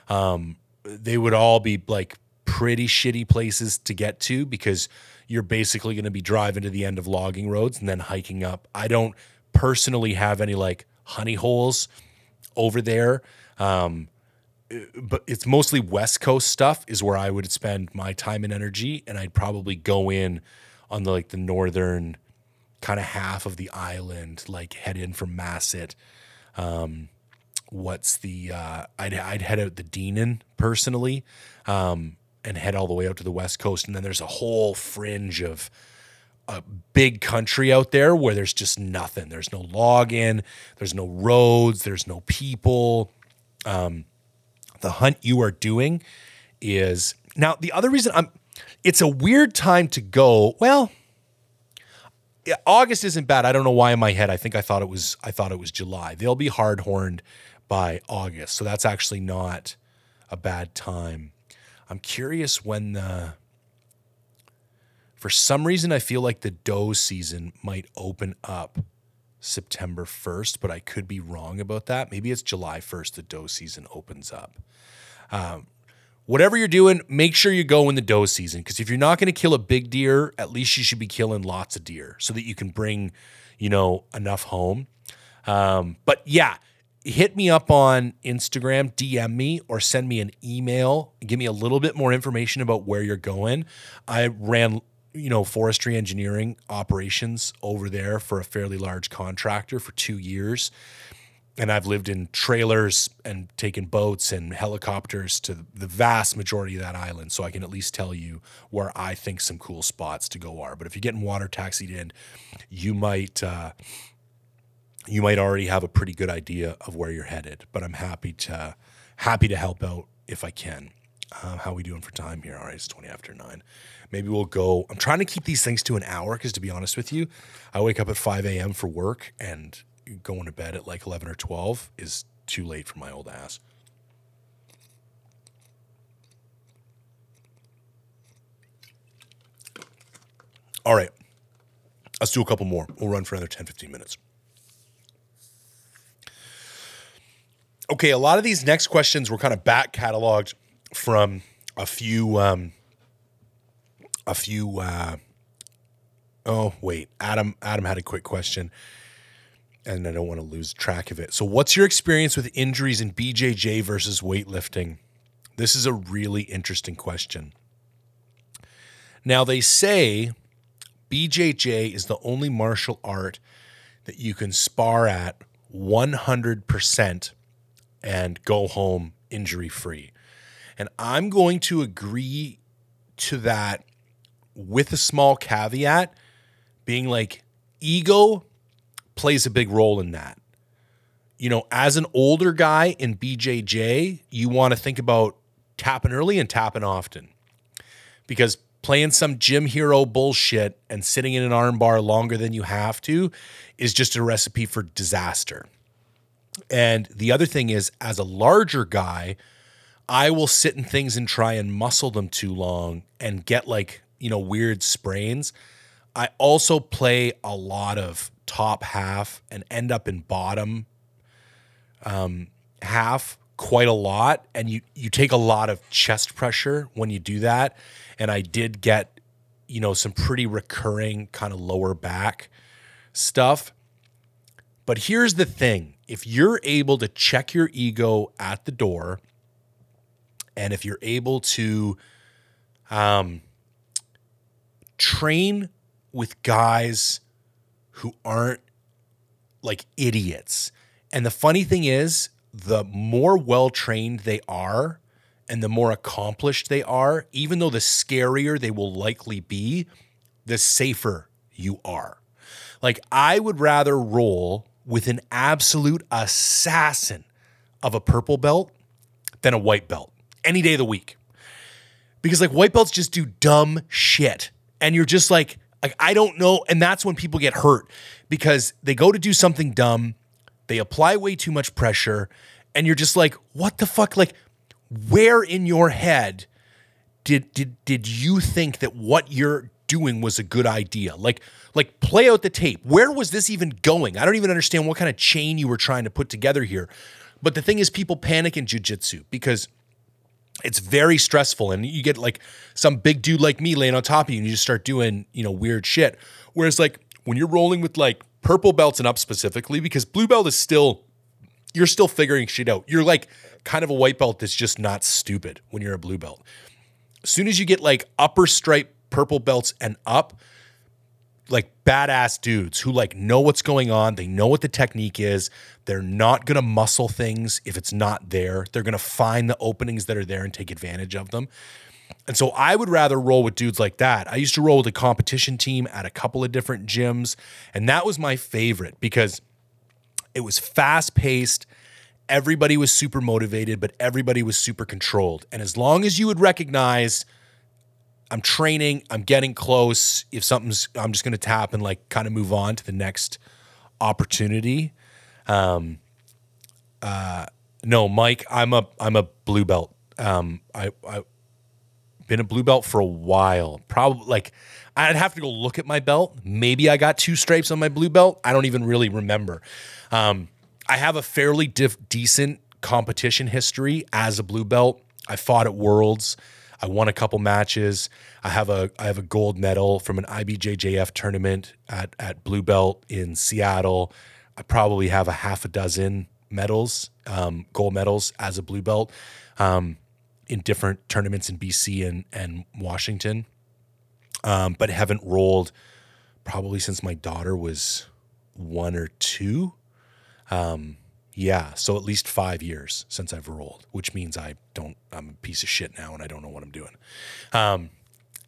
Um, they would all be like pretty shitty places to get to because you're basically going to be driving to the end of logging roads and then hiking up. I don't personally have any like honey holes over there, um, but it's mostly West Coast stuff is where I would spend my time and energy, and I'd probably go in on the, like the northern kind of half of the island, like head in from Masset. Um, what's the uh, I'd I'd head out the Deanan personally, um, and head all the way out to the West Coast, and then there's a whole fringe of a big country out there where there's just nothing. There's no login. There's no roads. There's no people. Um, the hunt you are doing is now the other reason I'm, it's a weird time to go. Well, August isn't bad. I don't know why in my head, I think I thought it was, I thought it was July. They'll be hard horned by August. So that's actually not a bad time. I'm curious when the, For some reason, I feel like the doe season might open up September first, but I could be wrong about that. Maybe it's July first the doe season opens up. Um, whatever you're doing, make sure you go in the doe season, because if you're not going to kill a big deer, at least you should be killing lots of deer so that you can bring, you know, enough home. Um, but yeah, hit me up on Instagram, D M me, or send me an email. Give me a little bit more information about where you're going. I ran... you know, forestry engineering operations over there for a fairly large contractor for two years. And I've lived in trailers and taken boats and helicopters to the vast majority of that island. So I can at least tell you where I think some cool spots to go are. But if you're getting water taxied in, you might, uh, you might already have a pretty good idea of where you're headed, but I'm happy to, happy to help out if I can. Uh, how are we doing for time here? All right, it's twenty after nine. Maybe we'll go. I'm trying to keep these things to an hour because, to be honest with you, I wake up at five a.m. for work, and going to bed at like eleven or twelve is too late for my old ass. All right, let's do a couple more. We'll run for another ten, fifteen minutes. okay, a lot of these next questions were kind of back cataloged from a few, um, a few, uh, oh, wait, Adam, Adam had a quick question and I don't want to lose track of it. So what's your experience with injuries in B J J versus weightlifting? This is a really interesting question. Now they say B J J is the only martial art that you can spar at one hundred percent and go home injury-free. And I'm going to agree to that with a small caveat, being like ego plays a big role in that. You know, as an older guy in B J J, you want to think about tapping early and tapping often, because playing some gym hero bullshit and sitting in an armbar longer than you have to is just a recipe for disaster. And the other thing is, as a larger guy, I will sit in things and try and muscle them too long and get like, you know, weird sprains. I also play a lot of top half and end up in bottom um, half quite a lot. And you, you take a lot of chest pressure when you do that. And I did get, you know, some pretty recurring kind of lower back stuff. But here's the thing. If you're able to check your ego at the door, and if you're able to um, train with guys who aren't like idiots. And the funny thing is, the more well-trained they are, and the more accomplished they are, even though the scarier they will likely be, the safer you are. Like, I would rather roll with an absolute assassin of a purple belt than a white belt any day of the week. Because like white belts just do dumb shit. And you're just like, like I don't know. And that's when people get hurt, because they go to do something dumb. They apply way too much pressure. And you're just like, what the fuck? Like, where in your head did did did you think that what you're doing was a good idea? Like, like play out the tape. Where was this even going? I don't even understand what kind of chain you were trying to put together here. But the thing is, people panic in jiu-jitsu because it's very stressful, and you get like some big dude like me laying on top of you, and you just start doing, you know, weird shit. Whereas like when you're rolling with like purple belts and up specifically, because blue belt is still, you're still figuring shit out. You're like kind of a white belt that's just not stupid when you're a blue belt. As soon as you get like upper stripe purple belts and up, like badass dudes who like know what's going on. They know what the technique is. They're not going to muscle things if it's not there. They're going to find the openings that are there and take advantage of them. And so I would rather roll with dudes like that. I used to roll with a competition team at a couple of different gyms, and that was my favorite because it was fast-paced. Everybody was super motivated, but everybody was super controlled. And as long as you would recognize, I'm training, I'm getting close. If something's, I'm just going to tap and like kind of move on to the next opportunity. Um, uh, no, Mike, I'm a I'm a blue belt. Um, I I been a blue belt for a while. Probably like I'd have to go look at my belt. Maybe I got two stripes on my blue belt. I don't even really remember. Um, I have a fairly diff- decent competition history as a blue belt. I fought at Worlds. I won a couple matches. I have a I have a gold medal from an I B J J F tournament at at blue belt in Seattle. I probably have a half a dozen medals, um, gold medals as a blue belt um, in different tournaments in B C and and Washington, um, but haven't rolled probably since my daughter was one or two. Um, yeah. So at least five years since I've rolled, which means I don't, I'm a piece of shit now and I don't know what I'm doing. Um,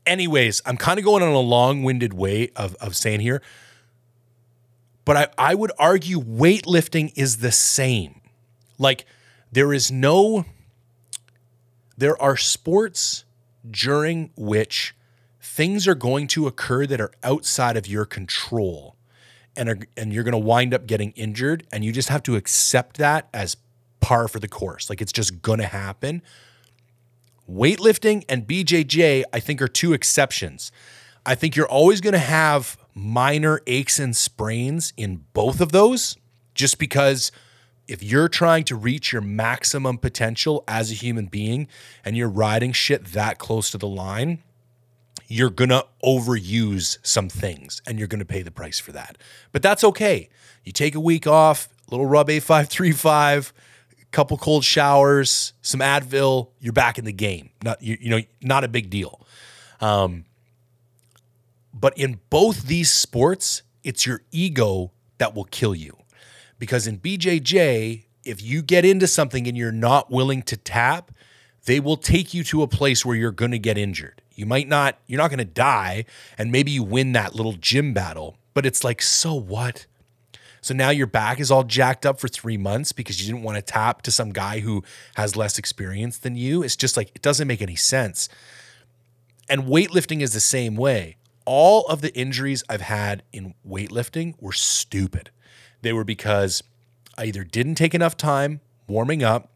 anyways, I'm kind of going on a long winded way of, of saying here, but I, I would argue weightlifting is the same. Like there is no, there are sports during which things are going to occur that are outside of your control. And, are, and you're going to wind up getting injured, and you just have to accept that as par for the course. Like it's just going to happen. Weightlifting and B J J, I think, are two exceptions. I think you're always going to have minor aches and sprains in both of those just because If you're trying to reach your maximum potential as a human being and you're riding shit that close to the line, you're going to overuse some things and you're going to pay the price for that. But that's okay. You take a week off, little rub A five thirty-five, a couple cold showers, some Advil, you're back in the game. Not you, you know, not a big deal. Um, but in both these sports, it's your ego that will kill you. Because in B J J, if you get into something and you're not willing to tap, they will take you to a place where you're going to get injured. You might not, you're not going to die, and maybe you win that little gym battle, but it's like, so what? So now your back is all jacked up for three months because you didn't want to tap to some guy who has less experience than you. It's just like, it doesn't make any sense. And weightlifting is the same way. All of the injuries I've had in weightlifting were stupid. They were because I either didn't take enough time warming up,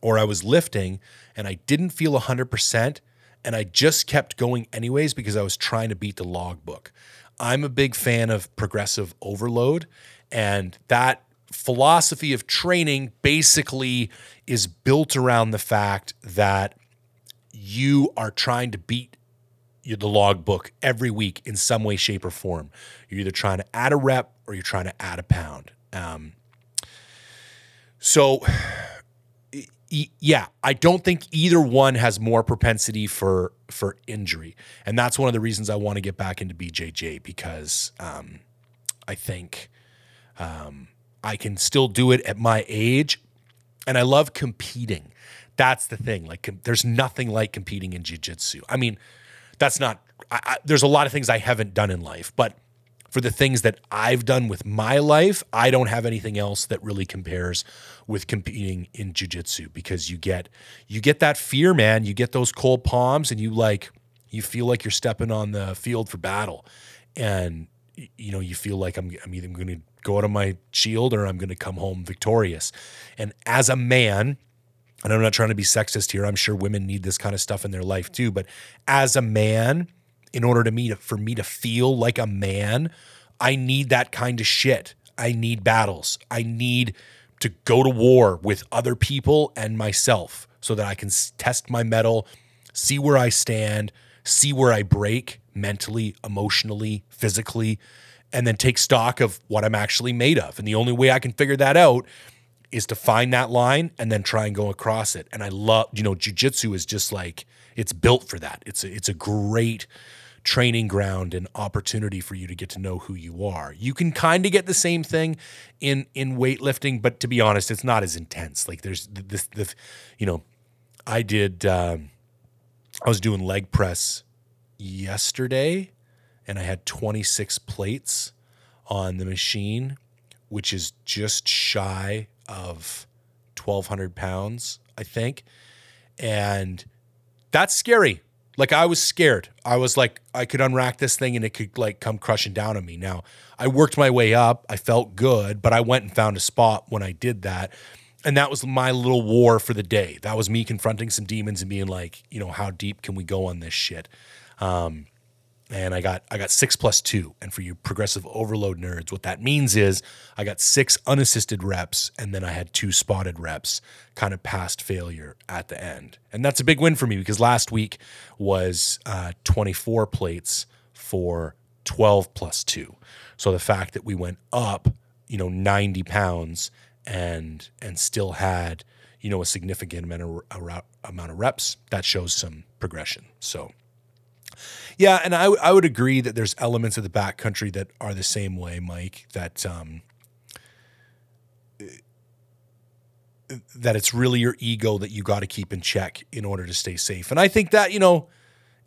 or I was lifting and I didn't feel one hundred percent, and I just kept going anyways because I was trying to beat the logbook. I'm a big fan of progressive overload, and that philosophy of training basically is built around the fact that you are trying to beat the logbook every week in some way, shape, or form. You're either trying to add a rep or you're trying to add a pound. Um, so... Yeah, I don't think either one has more propensity for for injury. And that's one of the reasons I want to get back into B J J, because um, I think um, I can still do it at my age. And I love competing. That's the thing. Like, com- there's nothing like competing in jiu-jitsu. I mean, that's not I, I, – there's a lot of things I haven't done in life. But for the things that I've done with my life, I don't have anything else that really compares with competing in jiu-jitsu, because you get you get that fear, man. You get those cold palms, and you like you feel like you're stepping on the field for battle, and you know you feel like I'm I'm either going to go out of my shield or I'm going to come home victorious. And as a man, and I'm not trying to be sexist here. I'm sure women need this kind of stuff in their life too, but as a man, in order to me to, for me to feel like a man, I need that kind of shit. I need battles. I need to go to war with other people and myself so that I can test my mettle, see where I stand, see where I break mentally, emotionally, physically, and then take stock of what I'm actually made of. And the only way I can figure that out is to find that line and then try and go across it. And I love, you know, jiu-jitsu is just like, it's built for that. It's a, it's a great training ground and opportunity for you to get to know who you are. You can kind of get the same thing in in weightlifting, but to be honest, it's not as intense. Like there's this, the, you know, I did, um, I was doing leg press yesterday and I had twenty-six plates on the machine, which is just shy of twelve hundred pounds, I think. And that's scary. Like I was scared. I was like, I could unrack this thing and it could like come crushing down on me. Now I worked my way up. I felt good, but I went and found a spot when I did that. And that was my little war for the day. That was me confronting some demons and being like, you know, how deep can we go on this shit? Um, And I got I got six plus two. And for you progressive overload nerds, what that means is I got six unassisted reps, and then I had two spotted reps, kind of past failure at the end. And that's a big win for me, because last week was uh, twenty-four plates for twelve plus two. So the fact that we went up, you know, ninety pounds and and still had, you know, a significant amount of, amount of reps, that shows some progression. So... Yeah, and I, w- I would agree that there's elements of the backcountry that are the same way, Mike, that um, that it's really your ego that you got to keep in check in order to stay safe. And I think that, you know,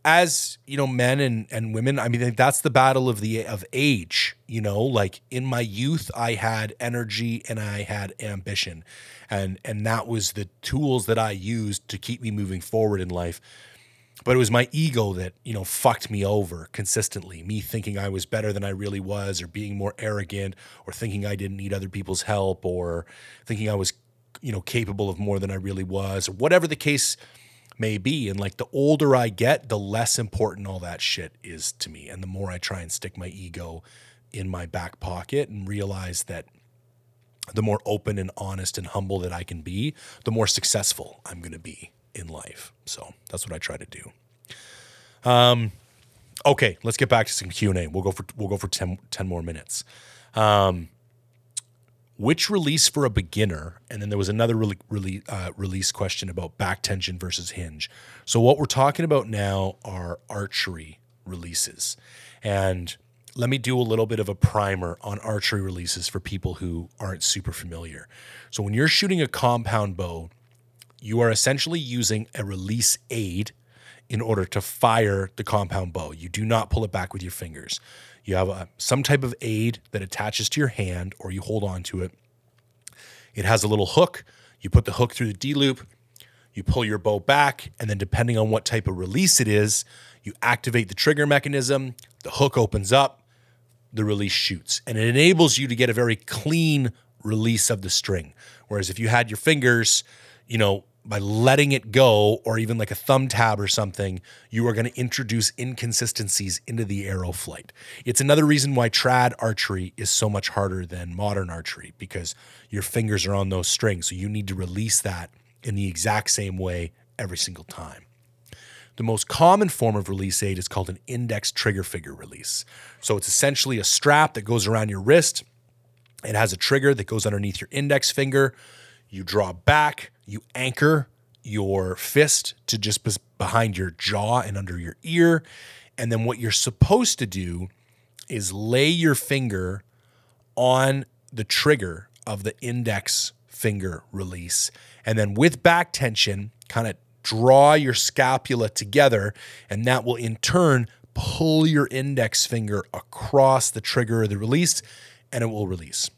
as, you know, men and, and women, I mean, that's the battle of the of age, you know, like in my youth, I had energy and I had ambition, and and that was the tools that I used to keep me moving forward in life. But it was my ego that, you know, fucked me over consistently. Me thinking I was better than I really was, or being more arrogant, or thinking I didn't need other people's help, or thinking I was, you know, capable of more than I really was, or whatever the case may be. And like the older I get, the less important all that shit is to me. And the more I try and stick my ego in my back pocket and realize that the more open and honest and humble that I can be, the more successful I'm going to be in life. So that's what I try to do. Um, okay, let's get back to some Q and A. We'll go for we'll go for ten, ten more minutes. Um, which release for a beginner? And then there was another really, really uh, release question about back tension versus hinge. So what we're talking about now are archery releases, and let me do a little bit of a primer on archery releases for people who aren't super familiar. So when you're shooting a compound bow, you are essentially using a release aid in order to fire the compound bow. You do not pull it back with your fingers. You have a, some type of aid that attaches to your hand, or you hold on to it. It has a little hook. You put the hook through the D-loop, you pull your bow back, and then depending on what type of release it is, you activate the trigger mechanism, the hook opens up, the release shoots. And it enables you to get a very clean release of the string. Whereas if you had your fingers, you know, by letting it go, or even like a thumb tab or something, you are going to introduce inconsistencies into the arrow flight. It's another reason why trad archery is so much harder than modern archery, because your fingers are on those strings. So you need to release that in the exact same way every single time. The most common form of release aid is called an index trigger finger release. So it's essentially a strap that goes around your wrist. It has a trigger that goes underneath your index finger. You draw back, you anchor your fist to just behind your jaw and under your ear. And then what you're supposed to do is lay your finger on the trigger of the index finger release. And then with back tension, kind of draw your scapula together, and that will in turn pull your index finger across the trigger of the release, and it will release.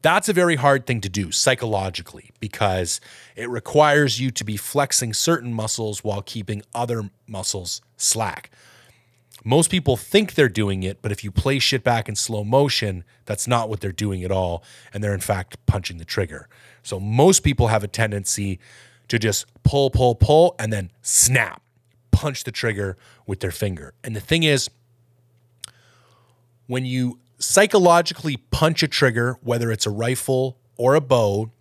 That's a very hard thing to do psychologically, because it requires you to be flexing certain muscles while keeping other muscles slack. Most people think they're doing it, but if you play shit back in slow motion, that's not what they're doing at all, and they're in fact punching the trigger. So most people have a tendency to just pull, pull, pull, and then snap, punch the trigger with their finger. And the thing is, when you psychologically punch a trigger, whether it's a rifle or a bow,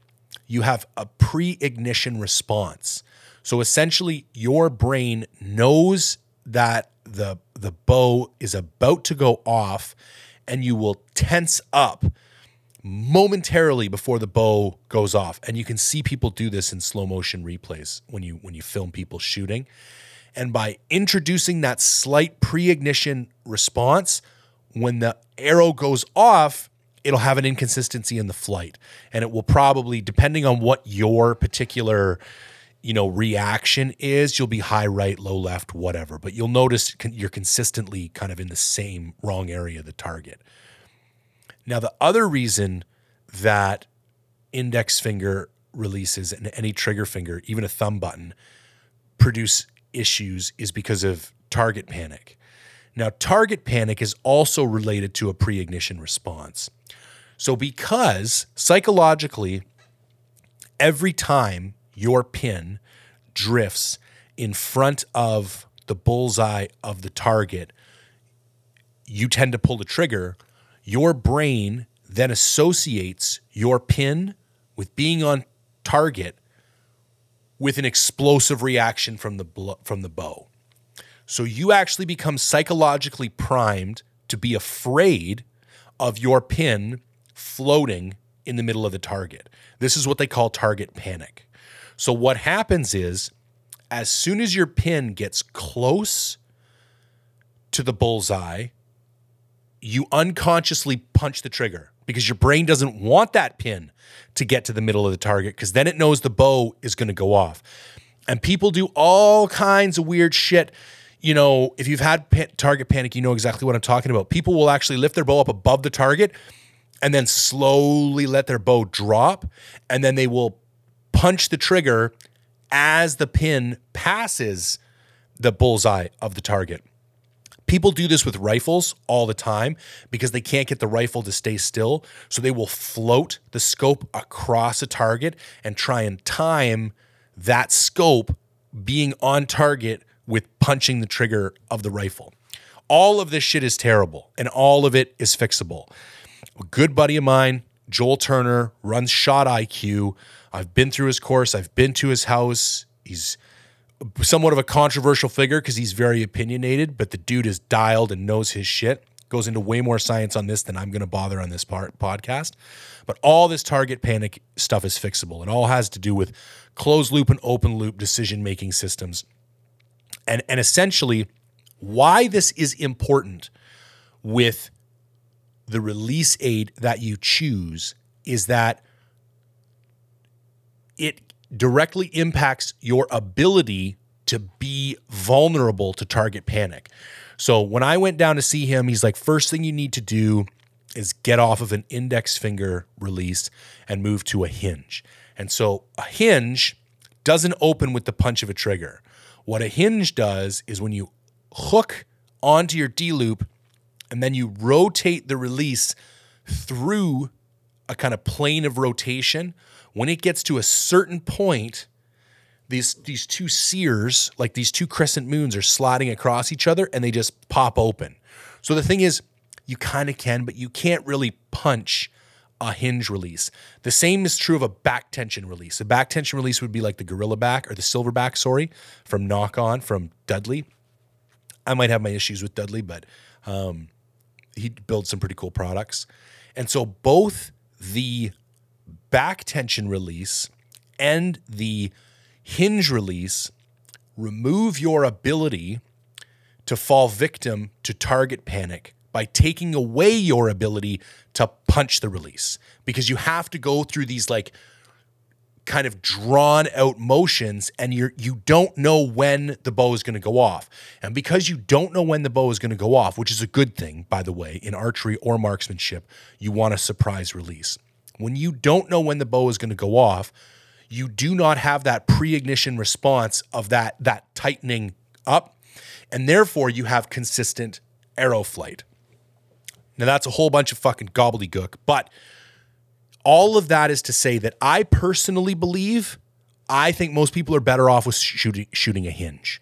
you have a pre-ignition response. So essentially, your brain knows that the, the bow is about to go off, and you will tense up momentarily before the bow goes off. And you can see people do this in slow motion replays when you when you film people shooting. And by introducing that slight pre-ignition response, when the arrow goes off, it'll have an inconsistency in the flight. And it will probably, depending on what your particular, you know, reaction is, you'll be high right, low left, whatever. But you'll notice you're consistently kind of in the same wrong area of the target. Now, the other reason that index finger releases and any trigger finger, even a thumb button, produce issues is because of target panic. Now, target panic is also related to a pre-ignition response. So because psychologically, every time your pin drifts in front of the bullseye of the target, you tend to pull the trigger. Your brain then associates your pin with being on target with an explosive reaction from the bl- from the bow. So you actually become psychologically primed to be afraid of your pin floating in the middle of the target. This is what they call target panic. So what happens is, as soon as your pin gets close to the bullseye, you unconsciously punch the trigger, because your brain doesn't want that pin to get to the middle of the target, because then it knows the bow is going to go off. And people do all kinds of weird shit. You know, if you've had pa- target panic, you know exactly what I'm talking about. People will actually lift their bow up above the target and then slowly let their bow drop, and then they will punch the trigger as the pin passes the bullseye of the target. People do this with rifles all the time because they can't get the rifle to stay still. So they will float the scope across a target and try and time that scope being on target with punching the trigger of the rifle. All of this shit is terrible, and all of it is fixable. A good buddy of mine Joel Turner runs Shot I Q. I've been through his course. I've been to his house. He's somewhat of a controversial figure because he's very opinionated, but the dude is dialed and knows his shit. Goes into way more science on this than I'm going to bother on this part podcast. But all this target panic stuff is fixable. It all has to do with closed loop and open loop decision-making systems. And, and essentially why this is important with the release aid that you choose is that it directly impacts your ability to be vulnerable to target panic. So when I went down to see him, he's like, first thing you need to do is get off of an index finger release and move to a hinge. And so a hinge doesn't open with the punch of a trigger. What a hinge does is when you hook onto your D-loop and then you rotate the release through a kind of plane of rotation, when it gets to a certain point, these these two sears, like these two crescent moons, are sliding across each other and they just pop open. So the thing is, you kind of can, but you can't really punch a hinge release. The same is true of a back tension release. A back tension release would be like the gorilla back or the silverback, sorry, from Knock On, from Dudley. I might have my issues with Dudley, but um, he builds some pretty cool products. And so both the back tension release and the hinge release remove your ability to fall victim to target panic by taking away your ability to punch the release, because you have to go through these like kind of drawn out motions and you you don't know when the bow is going to go off. And because you don't know when the bow is going to go off, which is a good thing, by the way, in archery or marksmanship, you want a surprise release. When you don't know when the bow is going to go off, you do not have that pre-ignition response of that, that tightening up, and therefore you have consistent arrow flight. Now, that's a whole bunch of fucking gobbledygook, but all of that is to say that I personally believe, I think most people are better off with shooting, shooting a hinge.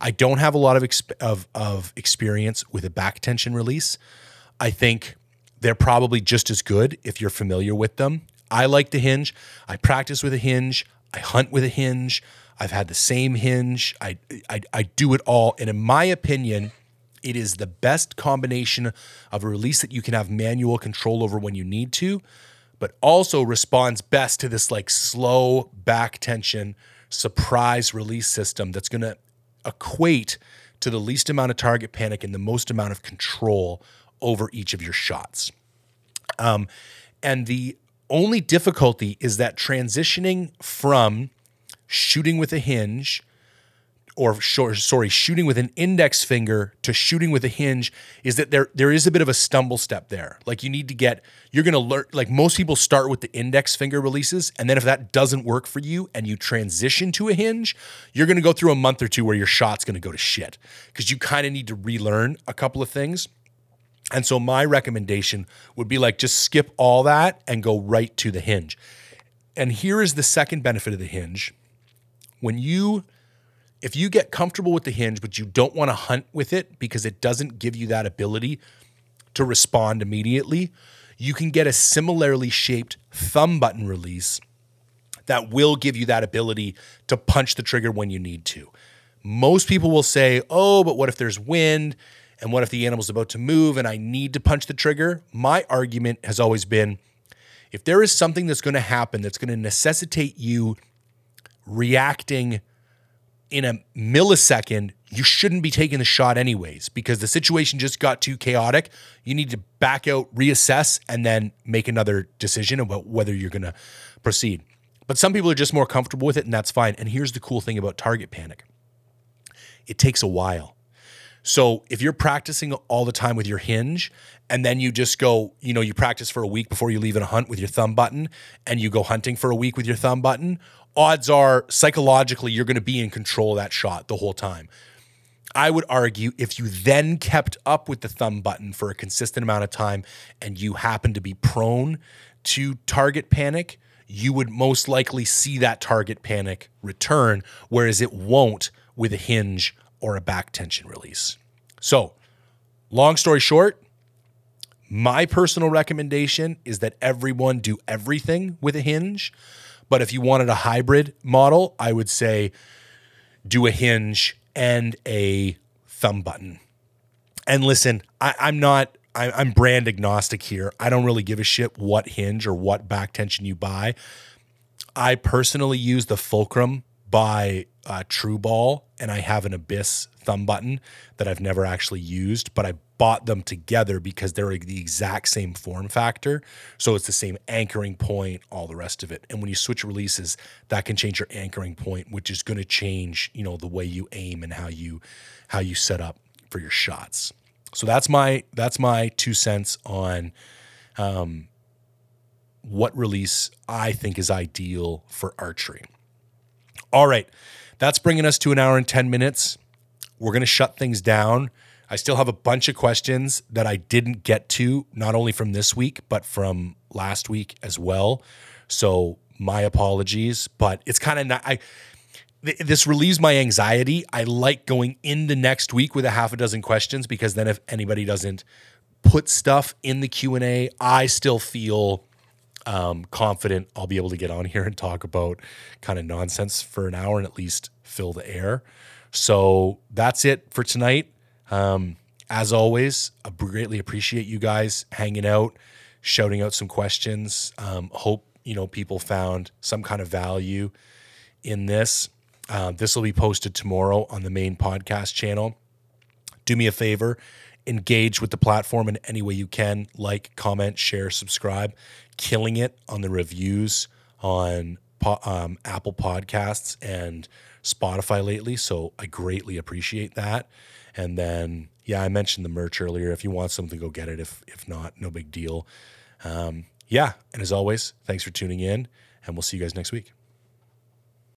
I don't have a lot of, exp- of, of experience with a back tension release. I think they're probably just as good if you're familiar with them. I like the hinge. I practice with a hinge. I hunt with a hinge. I've had the same hinge. I, I I do it all. And in my opinion, it is the best combination of a release that you can have manual control over when you need to, but also responds best to this like slow back tension surprise release system that's going to equate to the least amount of target panic and the most amount of control over each of your shots. Um, and the only difficulty is that transitioning from shooting with a hinge or sorry, shooting with an index finger to shooting with a hinge is that there, there is a bit of a stumble step there. Like you need to get, you're going to learn, like most people start with the index finger releases. And then if that doesn't work for you and you transition to a hinge, you're going to go through a month or two where your shot's going to go to shit because you kind of need to relearn a couple of things. And so my recommendation would be like, just skip all that and go right to the hinge. And here is the second benefit of the hinge. When you, if you get comfortable with the hinge, but you don't want to hunt with it because it doesn't give you that ability to respond immediately, you can get a similarly shaped thumb button release that will give you that ability to punch the trigger when you need to. Most people will say, oh, but what if there's wind? And what if the animal's about to move and I need to punch the trigger? My argument has always been, if there is something that's going to happen that's going to necessitate you reacting in a millisecond, you shouldn't be taking the shot anyways, because the situation just got too chaotic. You need to back out, reassess, and then make another decision about whether you're going to proceed. But some people are just more comfortable with it, and that's fine. And here's the cool thing about target panic. It takes a while. So if you're practicing all the time with your hinge and then you just go, you know, you practice for a week before you leave in a hunt with your thumb button and you go hunting for a week with your thumb button, odds are psychologically you're going to be in control of that shot the whole time. I would argue if you then kept up with the thumb button for a consistent amount of time and you happen to be prone to target panic, you would most likely see that target panic return, whereas it won't with a hinge or a back tension release. So long story short, My personal recommendation is that everyone do everything with a hinge. But if you wanted a hybrid model, I would say do a hinge and a thumb button. And listen, I, I'm not, I, I'm brand agnostic here. I don't really give a shit what hinge or what back tension you buy. I personally use the Fulcrum by uh, True Ball, and I have an Abyss thumb button that I've never actually used, but I bought them together because they're the exact same form factor. So it's the same anchoring point, all the rest of it. And when you switch releases, that can change your anchoring point, which is going to change, you know, the way you aim and how you how you set up for your shots. So that's my that's my two cents on um, what release I think is ideal for archery. All right, that's bringing us to an hour and ten minutes. We're going to shut things down. I still have a bunch of questions that I didn't get to, not only from this week, but from last week as well. So my apologies, but it's kind of not, I, th- this relieves my anxiety. I like going into next week with a half a dozen questions, because then if anybody doesn't put stuff in the Q and A, I still feel um, confident I'll be able to get on here and talk about kind of nonsense for an hour and at least fill the air. So that's it for tonight. Um, as always, I greatly appreciate you guys hanging out, shouting out some questions. Um, hope, you know, people found some kind of value in this. Uh, this will be posted tomorrow on the main podcast channel. Do me a favor, engage with the platform in any way you can. Like, comment, share, subscribe. Killing it on the reviews on po- um, Apple Podcasts and Spotify lately, so I greatly appreciate that. And then, yeah, I mentioned the merch earlier. If you want something, go get it. If if not, no big deal. Um, yeah, and as always, thanks for tuning in, and we'll see you guys next week.